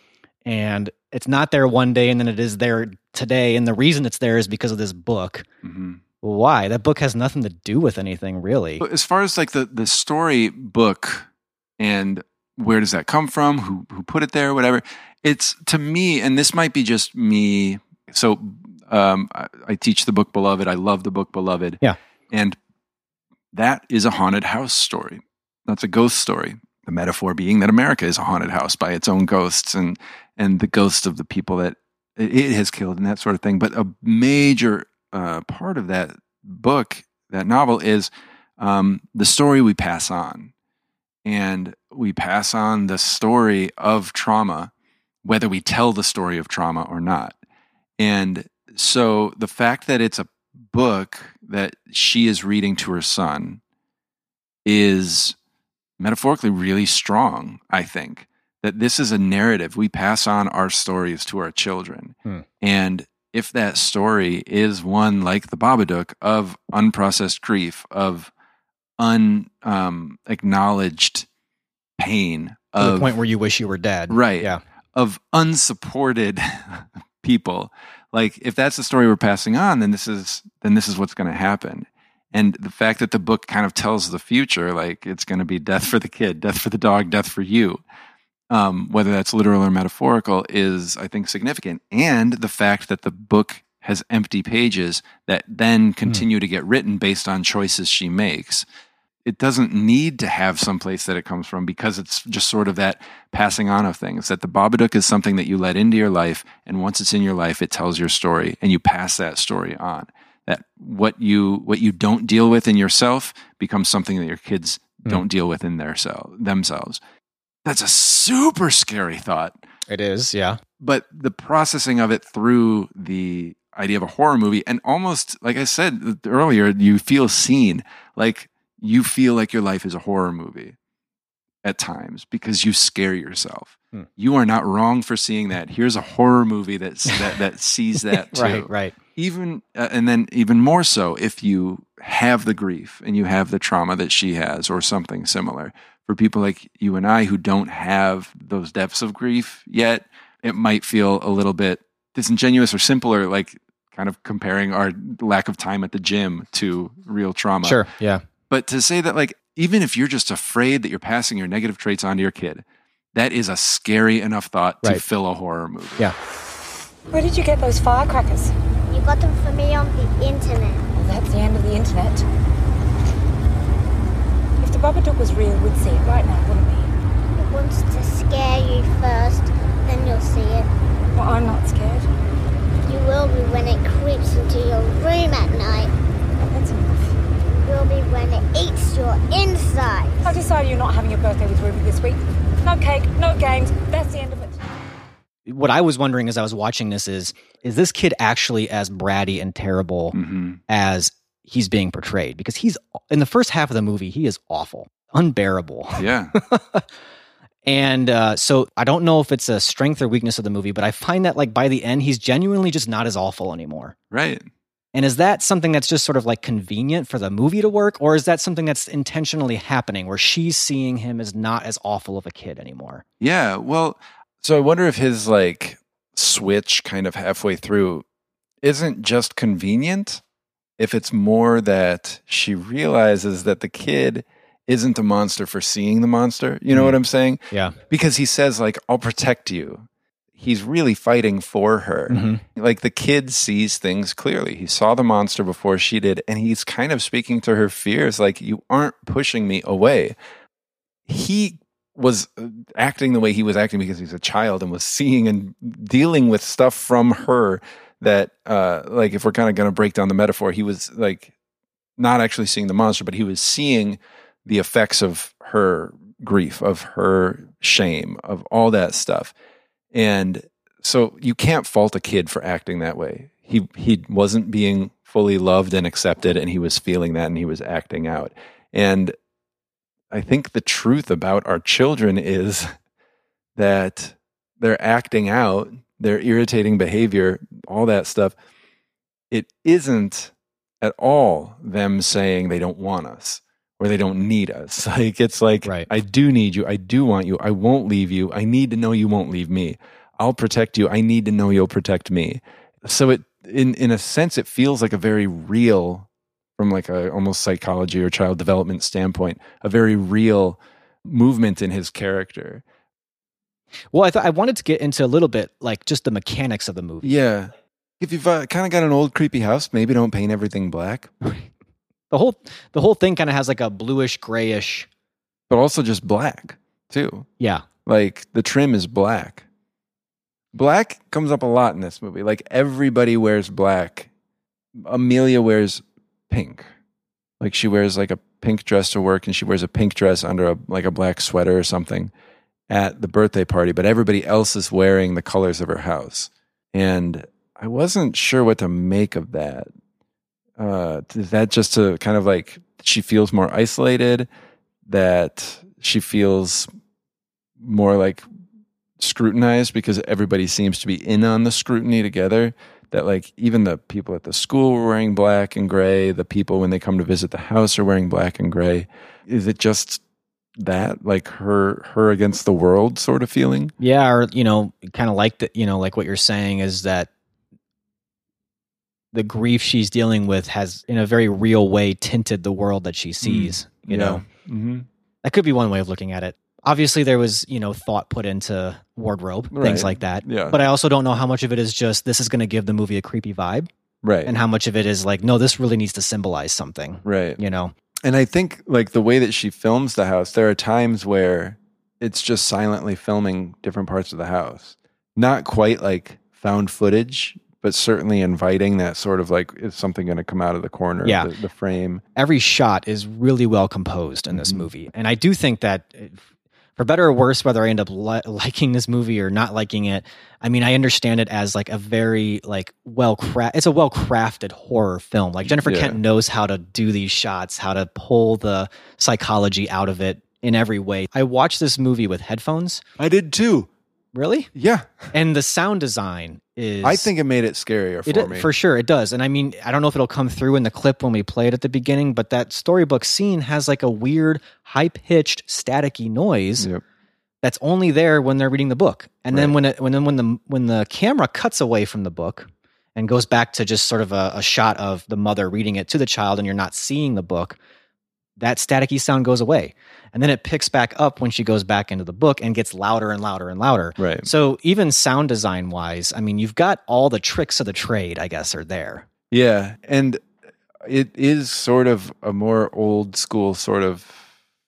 and it's not there one day and then it is there today. And the reason it's there is because of this book. Mm-hmm. Why? That book has nothing to do with anything, really. But as far as like the story book and where does that come from, who put it there, whatever, it's to me, and this might be just me. So I teach the book Beloved. I love the book Beloved. Yeah. And that is a haunted house story. That's a ghost story. The metaphor being that America is a haunted house by its own ghosts and the ghosts of the people that it has killed and that sort of thing. But a major part of that book, that novel, is the story we pass on. And we pass on the story of trauma, whether we tell the story of trauma or not. And so the fact that it's a book that she is reading to her son is metaphorically really strong, I think. That this is a narrative. We pass on our stories to our children. And if that story is one like the Babadook of unprocessed grief, of unacknowledged pain, to the point where you wish you were dead, right? Yeah, of unsupported people. Like if that's the story we're passing on, then this is what's going to happen. And the fact that the book kind of tells the future, like it's going to be death for the kid, death for the dog, death for you. Whether that's literal or metaphorical, is, I think, significant. And the fact that the book has empty pages that then continue to get written based on choices she makes. It doesn't need to have some place that it comes from because it's just sort of that passing on of things. That the Babadook is something that you let into your life, and once it's in your life, it tells your story, and you pass that story on. That what you don't deal with in yourself becomes something that your kids don't deal with in themselves. That's a super scary thought. It is, yeah. But the processing of it through the idea of a horror movie, and almost, like I said earlier, you feel seen. Like, you feel like your life is a horror movie at times because you scare yourself. You are not wrong for seeing that. Here's a horror movie that sees that too. Right. Even, and then even more so if you have the grief and you have the trauma that she has or something similar. For people like you and I who don't have those depths of grief yet, it might feel a little bit disingenuous or simpler, like kind of comparing our lack of time at the gym to real trauma. Sure, yeah. But to say that, like, even if you're just afraid that you're passing your negative traits onto your kid, that is a scary enough thought to fill a horror movie. Yeah. Where did you get those firecrackers? You got them for me on the internet. Well, that's the end of the internet. If the Babadook was real, we'd see it right now, wouldn't we? It wants to scare you first, then you'll see it. Well, I'm not scared. You will be when it creeps into your room at night. That's enough. You will be when it eats your insides. I decided you're not having your birthday with Ruby this week. No cake, no games, that's the end of it. What I was wondering as I was watching this is this kid actually as bratty and terrible as he's being portrayed? Because he's, in the first half of the movie, he is awful, unbearable. Yeah. And so I don't know if it's a strength or weakness of the movie, but I find that like by the end, he's genuinely just not as awful anymore. Right. And is that something that's just sort of like convenient for the movie to work? Or is that something that's intentionally happening where she's seeing him as not as awful of a kid anymore? Yeah. Well, so I wonder if his like switch kind of halfway through isn't just convenient. If it's more that she realizes that the kid isn't the monster for seeing the monster. You know what I'm saying? Yeah. Because he says, like, I'll protect you. He's really fighting for her. Like, the kid sees things clearly. He saw the monster before she did, and he's kind of speaking to her fears, like, you aren't pushing me away. He was acting the way he was acting because he's a child and was seeing and dealing with stuff from her that, like, if we're kind of going to break down the metaphor, he was, like, not actually seeing the monster, but he was seeing the effects of her grief, of her shame, of all that stuff. And so you can't fault a kid for acting that way. He wasn't being fully loved and accepted, and he was feeling that, and he was acting out. And I think the truth about our children is that they're acting out, their irritating behavior, all that stuff. It isn't at all them saying they don't want us or they don't need us. Like, it's like, right. I do need you. I do want you. I won't leave you. I need to know you won't leave me. I'll protect you. I need to know you'll protect me. So it, in a sense, it feels like a very real, from like a almost psychology or child development standpoint, a very real movement in his character. Well, I wanted to get into a little bit, like, just the mechanics of the movie. Yeah. If you've kind of got an old creepy house, maybe don't paint everything black. The whole thing kind of has like a bluish, grayish. But also just black, too. Yeah. Like, the trim is black. Black comes up a lot in this movie. Like, everybody wears black. Amelia wears pink. Like, she wears like a pink dress to work, and she wears a pink dress under a black sweater or something at the birthday party, but everybody else is wearing the colors of her house. And I wasn't sure what to make of that. Is that just to kind of like, she feels more isolated, that she feels more like scrutinized because everybody seems to be in on the scrutiny together, that like even the people at the school were wearing black and gray, the people when they come to visit the house are wearing black and gray. Is it just that, like, her against the world sort of feeling? Yeah, or, you know, kind of like that, you know, like what you're saying is that the grief she's dealing with has, in a very real way, tinted the world that she sees, you yeah. know? Mm-hmm. That could be one way of looking at it. Obviously, there was, you know, thought put into wardrobe, right. things like that. Yeah. But I also don't know how much of it is just, this is going to give the movie a creepy vibe. Right. And how much of it is like, no, this really needs to symbolize something. Right. You know? And I think, like, the way that she films the house, there are times where it's just silently filming different parts of the house. Not quite like found footage, but certainly inviting that sort of like, is something going to come out of the corner, yeah. the frame. Every shot is really well composed in this mm-hmm. movie. And I do think that, for better or worse, whether I end up liking this movie or not liking it, I mean, I understand it as like a very like it's a well-crafted horror film. Like, Jennifer yeah. Kent knows how to do these shots, how to pull the psychology out of it in every way. I watched this movie with headphones. I did too. Really? Yeah. And the sound design is... I think it made it scarier for me. For sure, it does. And I mean, I don't know if it'll come through in the clip when we play it at the beginning, but that storybook scene has like a weird, high-pitched, staticky noise yep. that's only there when they're reading the book. And right. then when the camera cuts away from the book and goes back to just sort of a shot of the mother reading it to the child, and you're not seeing the book, that staticky sound goes away. And then it picks back up when she goes back into the book and gets louder and louder and louder. Right. So even sound design wise, I mean, you've got all the tricks of the trade, I guess, are there. Yeah. And it is sort of a more old school sort of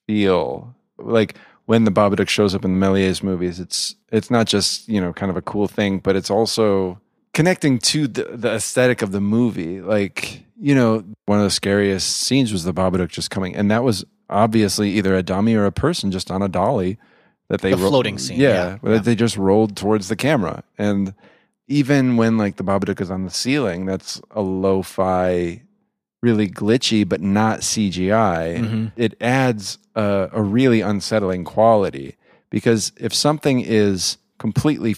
feel. Like when the Babadook shows up in the Méliès movies, it's not just, you know, kind of a cool thing, but it's also connecting to the aesthetic of the movie. Like, you know, one of the scariest scenes was the Babadook just coming. And that was obviously either a dummy or a person just on a dolly that they... floating scene. Yeah, yeah. They just rolled towards the camera. And even when like the Babadook is on the ceiling, that's a lo-fi, really glitchy, but not CGI. Mm-hmm. It adds a really unsettling quality. Because if something is completely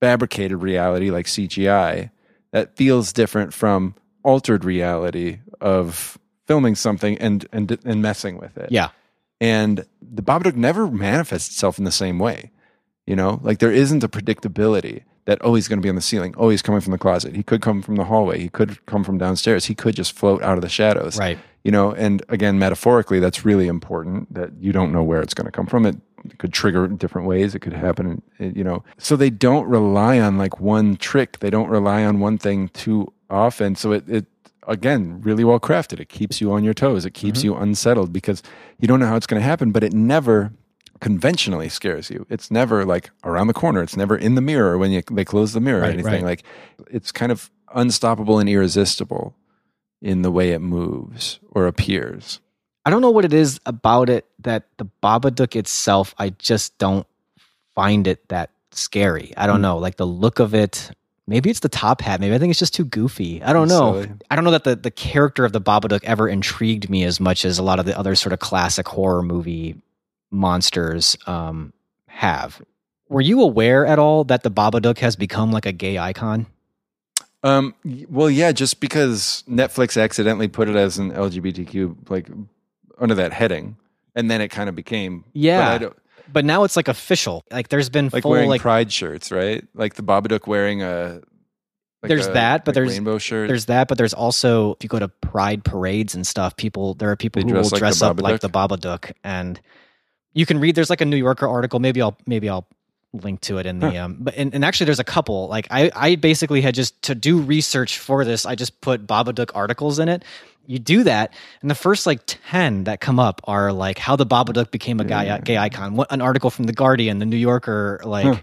fabricated reality, like CGI, that feels different from altered reality of filming something and messing with it. Yeah. And the Babadook never manifests itself in the same way. You know, like there isn't a predictability that, oh, he's going to be on the ceiling. Oh, he's coming from the closet. He could come from the hallway. He could come from downstairs. He could just float out of the shadows. Right. You know, and again, metaphorically, that's really important, that you don't know where it's going to come from. It could trigger in different ways. It could happen, you know. So they don't rely on like one trick. They don't rely on one thing too often. So it again, really well crafted. It keeps you on your toes. It keeps mm-hmm. you unsettled because you don't know how it's going to happen, but it never conventionally scares you. It's never like around the corner. It's never in the mirror when they close the mirror or anything. Right. Like, it's kind of unstoppable and irresistible in the way it moves or appears. I don't know what it is about it that the Babadook itself, I just don't find it that scary. I don't know, like the look of it. Maybe it's the top hat. Maybe I think it's just too goofy. I don't know. So, I don't know that the character of the Babadook ever intrigued me as much as a lot of the other sort of classic horror movie monsters have. Were you aware at all that the Babadook has become like a gay icon? Well, yeah, just because Netflix accidentally put it as an LGBTQ, like under that heading, and then it kind of became. Yeah, but now it's like official. Like there's been like full, wearing like pride shirts, right? Like the Babadook wearing a. Like there's a, that, but like there's rainbow shirt. There's that, but there's also if you go to pride parades and stuff, there are people who will dress up like the Babadook, and you can read. There's like a New Yorker article. Maybe I'll link to it in the but actually there's a couple. Like I basically had just to do research for this, I just put Babadook articles in it. You do that and the first like 10 that come up are like how the Babadook became a gay icon. What an article from The Guardian, The New Yorker, like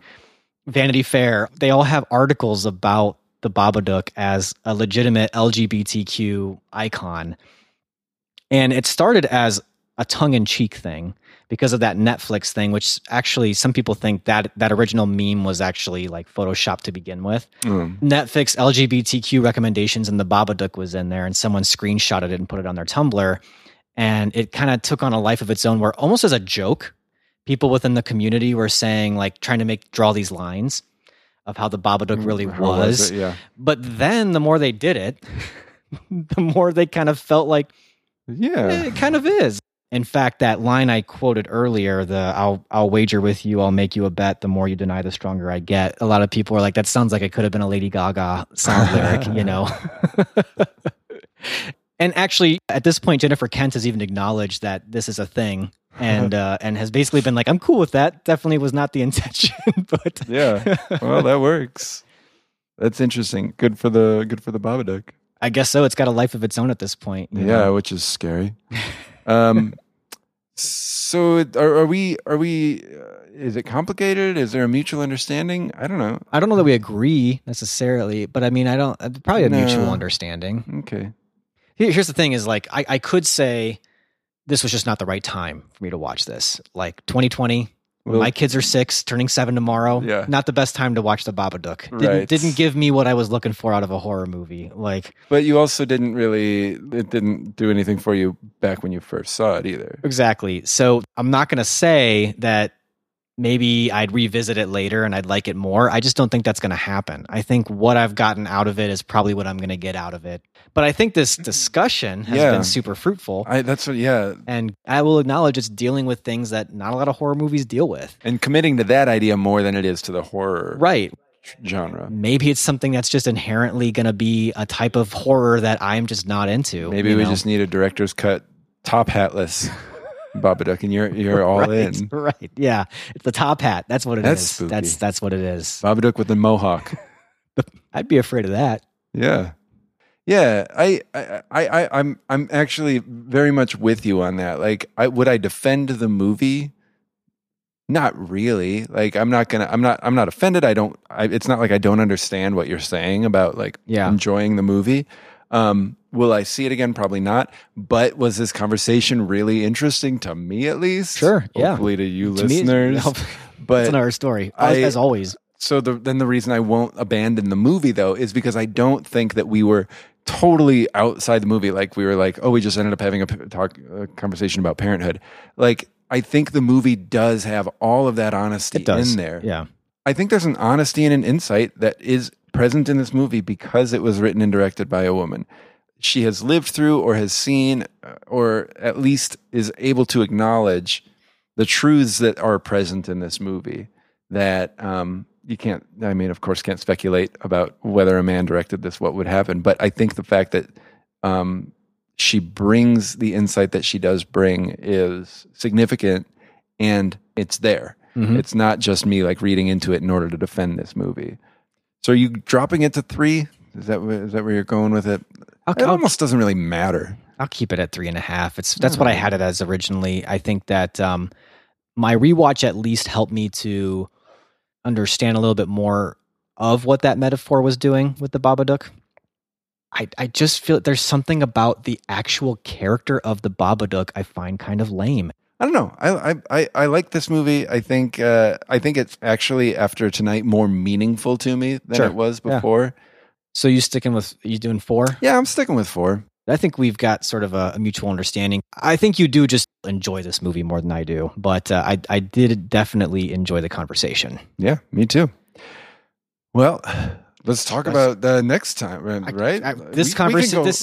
Vanity Fair. They all have articles about the Babadook as a legitimate LGBTQ icon. And it started as a tongue-in-cheek thing because of that Netflix thing, which actually some people think that original meme was actually like Photoshopped to begin with. Netflix LGBTQ recommendations and the Babadook was in there, and someone screenshotted it and put it on their Tumblr. And it kind of took on a life of its own where almost as a joke, people within the community were saying, like trying to draw these lines of how the Babadook really was. Yeah. But then the more they did it, the more they kind of felt like, yeah, it kind of is. In fact, that line I quoted earlier, I'll wager with you, I'll make you a bet, the more you deny, the stronger I get. A lot of people are like, that sounds like it could have been a Lady Gaga sound lyric, you know? And actually, at this point, Jennifer Kent has even acknowledged that this is a thing and has basically been like, I'm cool with that. Definitely was not the intention, but... Yeah, well, that works. That's interesting. Good for the Babadook. I guess so. It's got a life of its own at this point. Yeah, which is scary. So are we, is it complicated? Is there a mutual understanding? I don't know. I don't know that we agree necessarily, but I mean, probably a mutual understanding. Okay. Here's the thing is like, I could say this was just not the right time for me to watch this. Like 2020, my kids are 6, turning 7 tomorrow. Yeah. Not the best time to watch the Babadook. Right. Didn't give me what I was looking for out of a horror movie. Like, but you also it didn't do anything for you back when you first saw it either. Exactly. So I'm not going to say that maybe I'd revisit it later and I'd like it more. I just don't think that's going to happen. I think what I've gotten out of it is probably what I'm going to get out of it. But I think this discussion has been super fruitful. And I will acknowledge it's dealing with things that not a lot of horror movies deal with. And committing to that idea more than it is to the horror genre. Maybe it's something that's just inherently going to be a type of horror that I'm just not into. Maybe we just need a director's cut, top hatless Babadook, and you're all in. Right. Yeah. It's the top hat. That's what it is. Spooky. That's what it is. Babadook with the mohawk. I'd be afraid of that. Yeah. Yeah. I'm actually very much with you on that. Like would I defend the movie? Not really. Like I'm not offended. It's not like I don't understand what you're saying about enjoying the movie. Will I see it again? Probably not. But was this conversation really interesting to me, at least? Sure. Yeah. Hopefully to you listeners. But it's another story, as always. So then the reason I won't abandon the movie, though, is because I don't think that we were totally outside the movie. Like we were like, oh, we just ended up having a conversation about parenthood. Like I think the movie does have all of that honesty in there. Yeah. I think there's an honesty and an insight that is present in this movie because it was written and directed by a woman. She has lived through or has seen or at least is able to acknowledge the truths that are present in this movie that can't speculate about whether a man directed this, what would happen. But I think the fact that she brings the insight that she does bring is significant, and it's there. Mm-hmm. It's not just me reading into it in order to defend this movie. So are you dropping it to 3? Is that where you're going with it? It almost doesn't really matter. I'll keep it at 3.5. That's what I had it as originally. I think that my rewatch at least helped me to understand a little bit more of what that metaphor was doing with the Babadook. I just feel there's something about the actual character of the Babadook I find kind of lame. I don't know. I like this movie. I think it's actually after tonight more meaningful to me than it was before. Yeah. So you doing 4? Yeah, I'm sticking with 4. I think we've got sort of a mutual understanding. I think you do just enjoy this movie more than I do, but I did definitely enjoy the conversation. Yeah, me too. Well, let's talk about the next time, right? This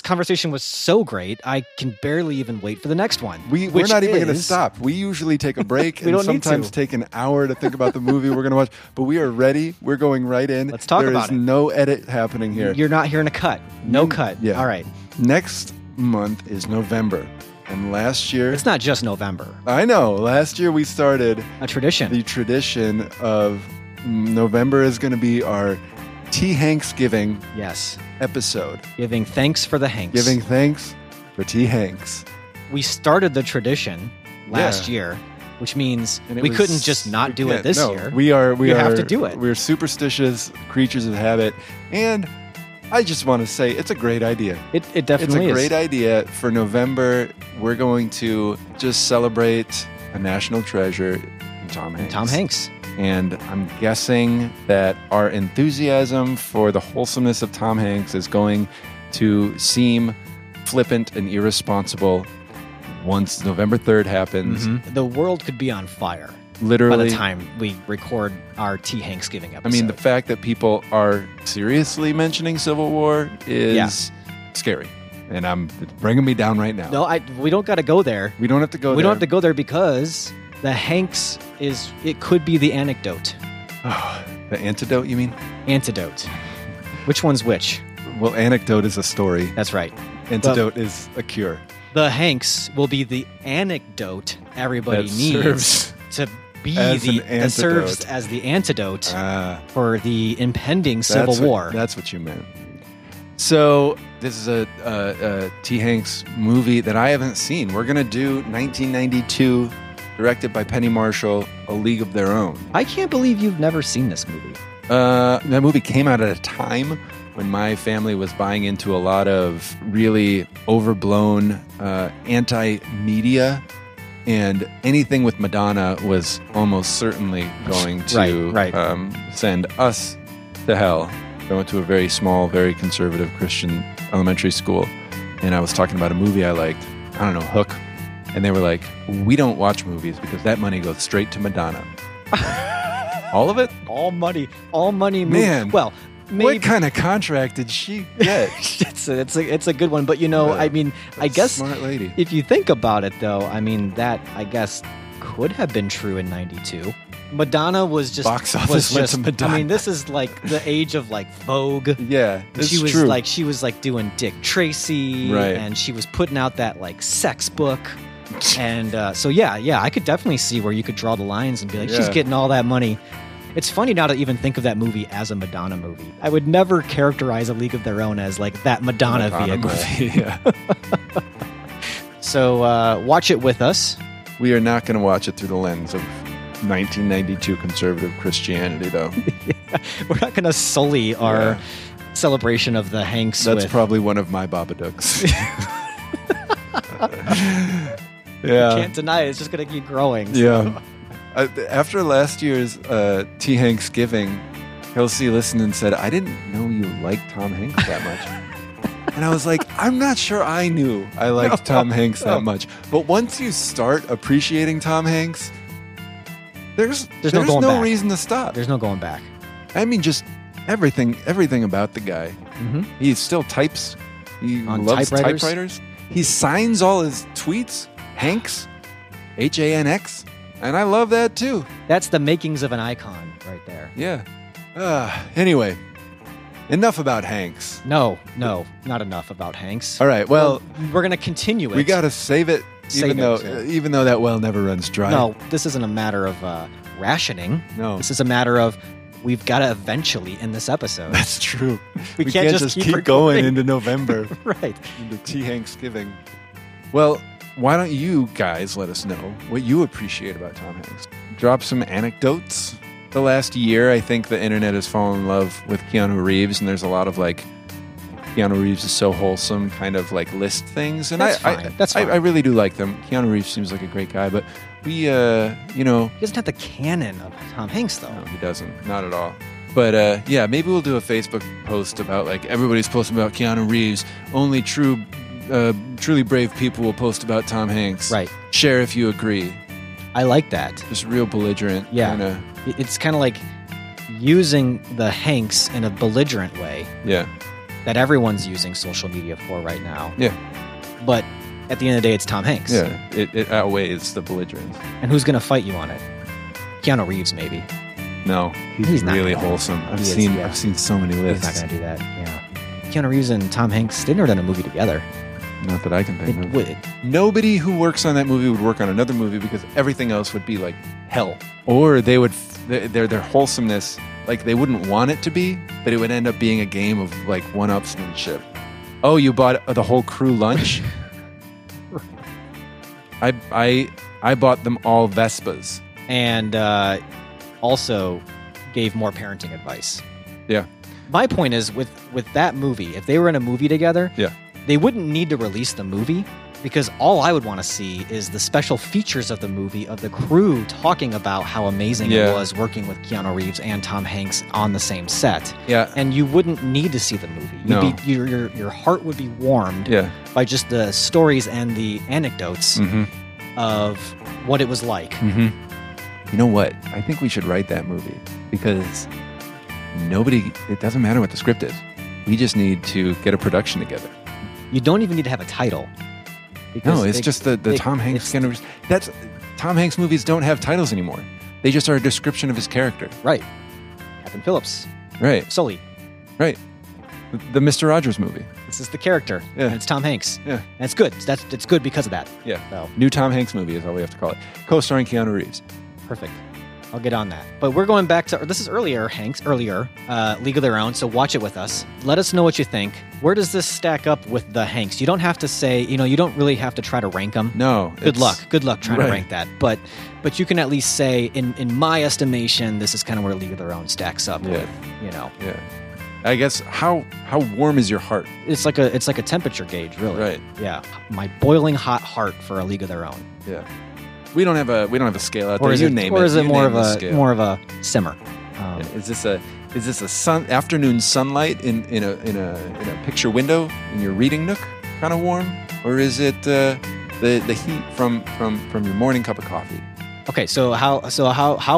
conversation was so great, I can barely even wait for the next one. We're not even going to stop. We usually take a break and sometimes take an hour to think about the movie we're going to watch, but we are ready. We're going right in. Let's talk about it. There is no edit happening here. You're not hearing a cut. No cut. Yeah. All right. Next month is November. And last year... It's not just November. I know. Last year we started... A tradition. The tradition of November is going to be our... T. Hanksgiving episode. Giving thanks for the Hanks. Giving thanks for T. Hanks. We started the tradition last year, which means we couldn't just not do it this year. We have to do it. We're superstitious creatures of habit, and I just want to say it's a great idea. It definitely is. It's a great idea. For November, we're going to just celebrate a national treasure, Tom Hanks. And I'm guessing that our enthusiasm for the wholesomeness of Tom Hanks is going to seem flippant and irresponsible once November 3rd happens. Mm-hmm. The world could be on fire. Literally. By the time we record our T. Hanksgiving episode. I mean, the fact that people are seriously mentioning Civil War is scary. And it's bringing me down right now. No, we don't got to go there. We don't have to go there. We don't have to go there because... The Hanks it could be the anecdote. Oh, the antidote, you mean? Antidote. Which one's which? Well, anecdote is a story. That's right. Antidote is a cure. The Hanks will be the anecdote everybody needs to be that serves as the antidote for the impending Civil War. That's what you meant. So this is a T. Hanks movie that I haven't seen. We're going to do 1992... Directed by Penny Marshall, A League of Their Own. I can't believe you've never seen this movie. That movie came out at a time when my family was buying into a lot of really overblown anti-media, and anything with Madonna was almost certainly going to send us to hell. I went to a very small, very conservative Christian elementary school, and I was talking about a movie I liked. I don't know, Hook. And they were like, we don't watch movies because that money goes straight to Madonna. All of it? All money. Man, well, maybe. What kind of contract did she get? it's a good one. But, you know, I mean, I guess smart lady. If you think about it, though, I mean, that, I guess, could have been true in 92. Madonna was just... Box office went to Madonna. I mean, this is like the age of like Vogue. Yeah, she was doing Dick Tracy. Right. And she was putting out that like sex book. And so I could definitely see where you could draw the lines and be like, she's getting all that money. It's funny now to even think of that movie as a Madonna movie. I would never characterize A League of Their Own as like that Madonna vehicle. Yeah. So watch it with us. We are not going to watch it through the lens of 1992 conservative Christianity, though. We're not going to sully our celebration of the Hanks. That's probably one of my Babadooks. You can't deny it. It's just going to keep growing. So. Yeah. After last year's T. Hanksgiving, Kelsey listened and said, I didn't know you liked Tom Hanks that much. And I was like, I'm not sure I knew I liked Tom Hanks that much. But once you start appreciating Tom Hanks, there's no reason to stop. There's no going back. I mean, just everything about the guy. Mm-hmm. He still types. He loves typewriters. He signs all his tweets, Hanks, H-A-N-X, and I love that too. That's the makings of an icon right there. Yeah. Anyway, enough about Hanks. No, not enough about Hanks. All right, well we're going to continue it. We got to save it, even though that well never runs dry. No, this isn't a matter of rationing. No. This is a matter of... We've got to eventually end this episode. That's true. We can't just keep going into November. Right. Into T. Hanksgiving. Well, why don't you guys let us know what you appreciate about Tom Hanks? Drop some anecdotes. The last year, I think the internet has fallen in love with Keanu Reeves, and there's a lot of like Keanu Reeves is so wholesome, kind of like list things, and that's fine. I really do like them. Keanu Reeves seems like a great guy, but we, you know, he doesn't have the canon of Tom Hanks, though. No, he doesn't, not at all. But yeah, maybe we'll do a Facebook post about like everybody's posting about Keanu Reeves. Only truly brave people will post about Tom Hanks. Right. Share if you agree. I like that. Just real belligerent. Yeah. Kinda. It's kind of like using the Hanks in a belligerent way. Yeah. That everyone's using social media for right now. Yeah. But at the end of the day, it's Tom Hanks. Yeah. It outweighs the belligerence. And who's going to fight you on it? Keanu Reeves, maybe. No, he's not really wholesome. I've seen so many lists. He's not going to do that. Yeah, Keanu Reeves and Tom Hanks, they've never done a movie together. Not that I can think of. Nobody who works on that movie would work on another movie because everything else would be like hell. Or they would, their wholesomeness, like they wouldn't want it to be, but it would end up being a game of like one-upsmanship. Oh, you bought the whole crew lunch? I bought them all Vespas. And also gave more parenting advice. Yeah. My point is with that movie, if they were in a movie together, yeah, they wouldn't need to release the movie because all I would want to see is the special features of the movie of the crew talking about how amazing it was working with Keanu Reeves and Tom Hanks on the same set. Yeah. And you wouldn't need to see the movie. Your heart would be warmed by just the stories and the anecdotes of what it was like. Mm-hmm. You know what? I think we should write that movie because it doesn't matter what the script is. We just need to get a production together. You don't even need to have a title. No, it's just the Tom Hanks. Tom Hanks movies don't have titles anymore. They just are a description of his character. Right. Captain Phillips. Right. Sully. Right. The Mr. Rogers movie. This is the character. Yeah. And it's Tom Hanks. Yeah. And it's good. It's good because of that. Yeah. So. New Tom Hanks movie is all we have to call it. Co-starring Keanu Reeves. Perfect. I'll get on that. But we're going back to... This is earlier, League of Their Own, so watch it with us. Let us know what you think. Where does this stack up with the Hanks? You don't have to say... you don't really have to try to rank them. No. Good luck trying to rank that. But you can at least say, in my estimation, this is kind of where League of Their Own stacks up with, Yeah. I guess, how warm is your heart? It's like a temperature gauge, really. Right. Yeah. My boiling hot heart for A League of Their Own. Yeah. We don't have a scale out there. Or is it more of a simmer? Is this a afternoon sunlight in a picture window in your reading nook kind of warm, or is it the heat from your morning cup of coffee? Okay, so how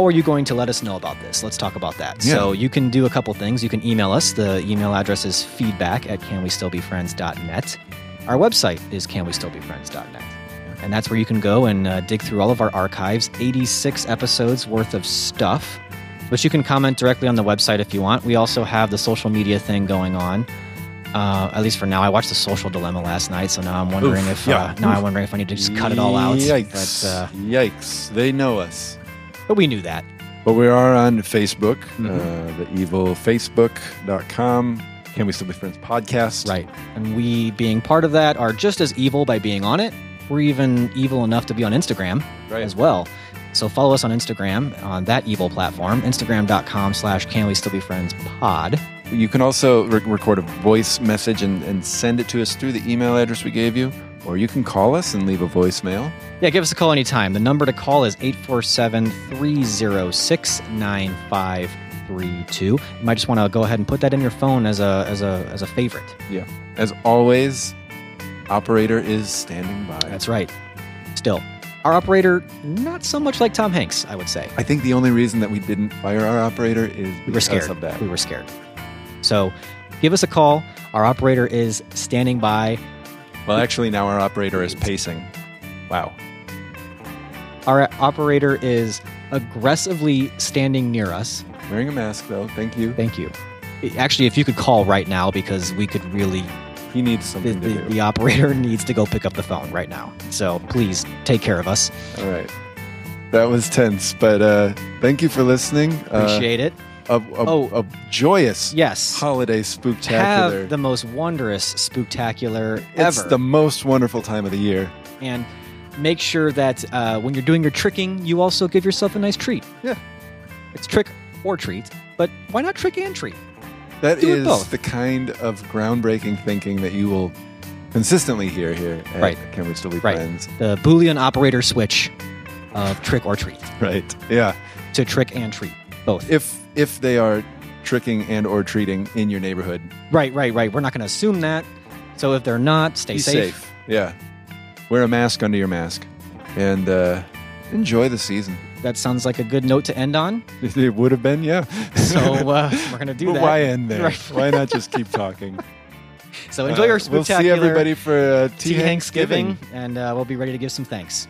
are you going to let us know about this? Let's talk about that. Yeah. So you can do a couple things. You can email us. The email address is feedback@canwestillbefriends.net. Our website is canwestillbefriends.net. And that's where you can go and dig through all of our archives, 86 episodes worth of stuff. But you can comment directly on the website if you want. We also have the social media thing going on, at least for now. I watched The Social Dilemma last night, so now I'm wondering if I need to just cut it all out. Yikes! Yikes! They know us, but we knew that. But we are on Facebook, the evil facebook.com. Can We Still Be Friends podcast? Right, and we being part of that are just as evil by being on it. We're even evil enough to be on Instagram as well. So follow us on Instagram on that evil platform, Instagram.com/Can We Still Be Friends Pod. You can also record a voice message and send it to us through the email address we gave you, or you can call us and leave a voicemail. Yeah, give us a call anytime. The number to call is 847-306-9532. You might just want to go ahead and put that in your phone as a favorite. Yeah. As always, operator is standing by. That's right. Still, our operator, not so much like Tom Hanks, I would say. I think the only reason that we didn't fire our operator is because of that. We were scared. So give us a call. Our operator is standing by. Well, actually, now our operator is pacing. Wow. Our operator is aggressively standing near us. Wearing a mask, though. Thank you. Actually, if you could call right now, because we could really... He needs something to do. The operator needs to go pick up the phone right now. So please take care of us. All right. That was tense, but thank you for listening. Appreciate it. A joyous holiday spooktacular. Have the most wondrous spooktacular ever. It's the most wonderful time of the year. And make sure that when you're doing your tricking, you also give yourself a nice treat. Yeah. It's trick or treat, but why not trick and treat? That do is the kind of groundbreaking thinking that you will consistently hear here at right. Can We Still Be Friends? The Boolean operator switch of trick or treat. Right, yeah. To trick and treat, both. If they are tricking and or treating in your neighborhood. Right. We're not going to assume that. So if they're not, stay safe. Yeah. Wear a mask under your mask. And enjoy the season. That sounds like a good note to end on. It would have been, yeah. So we're going to do but that. But why end there? Right. Why not just keep talking? So enjoy your spectacular... We'll see everybody for T. Hanksgiving. And we'll be ready to give some thanks.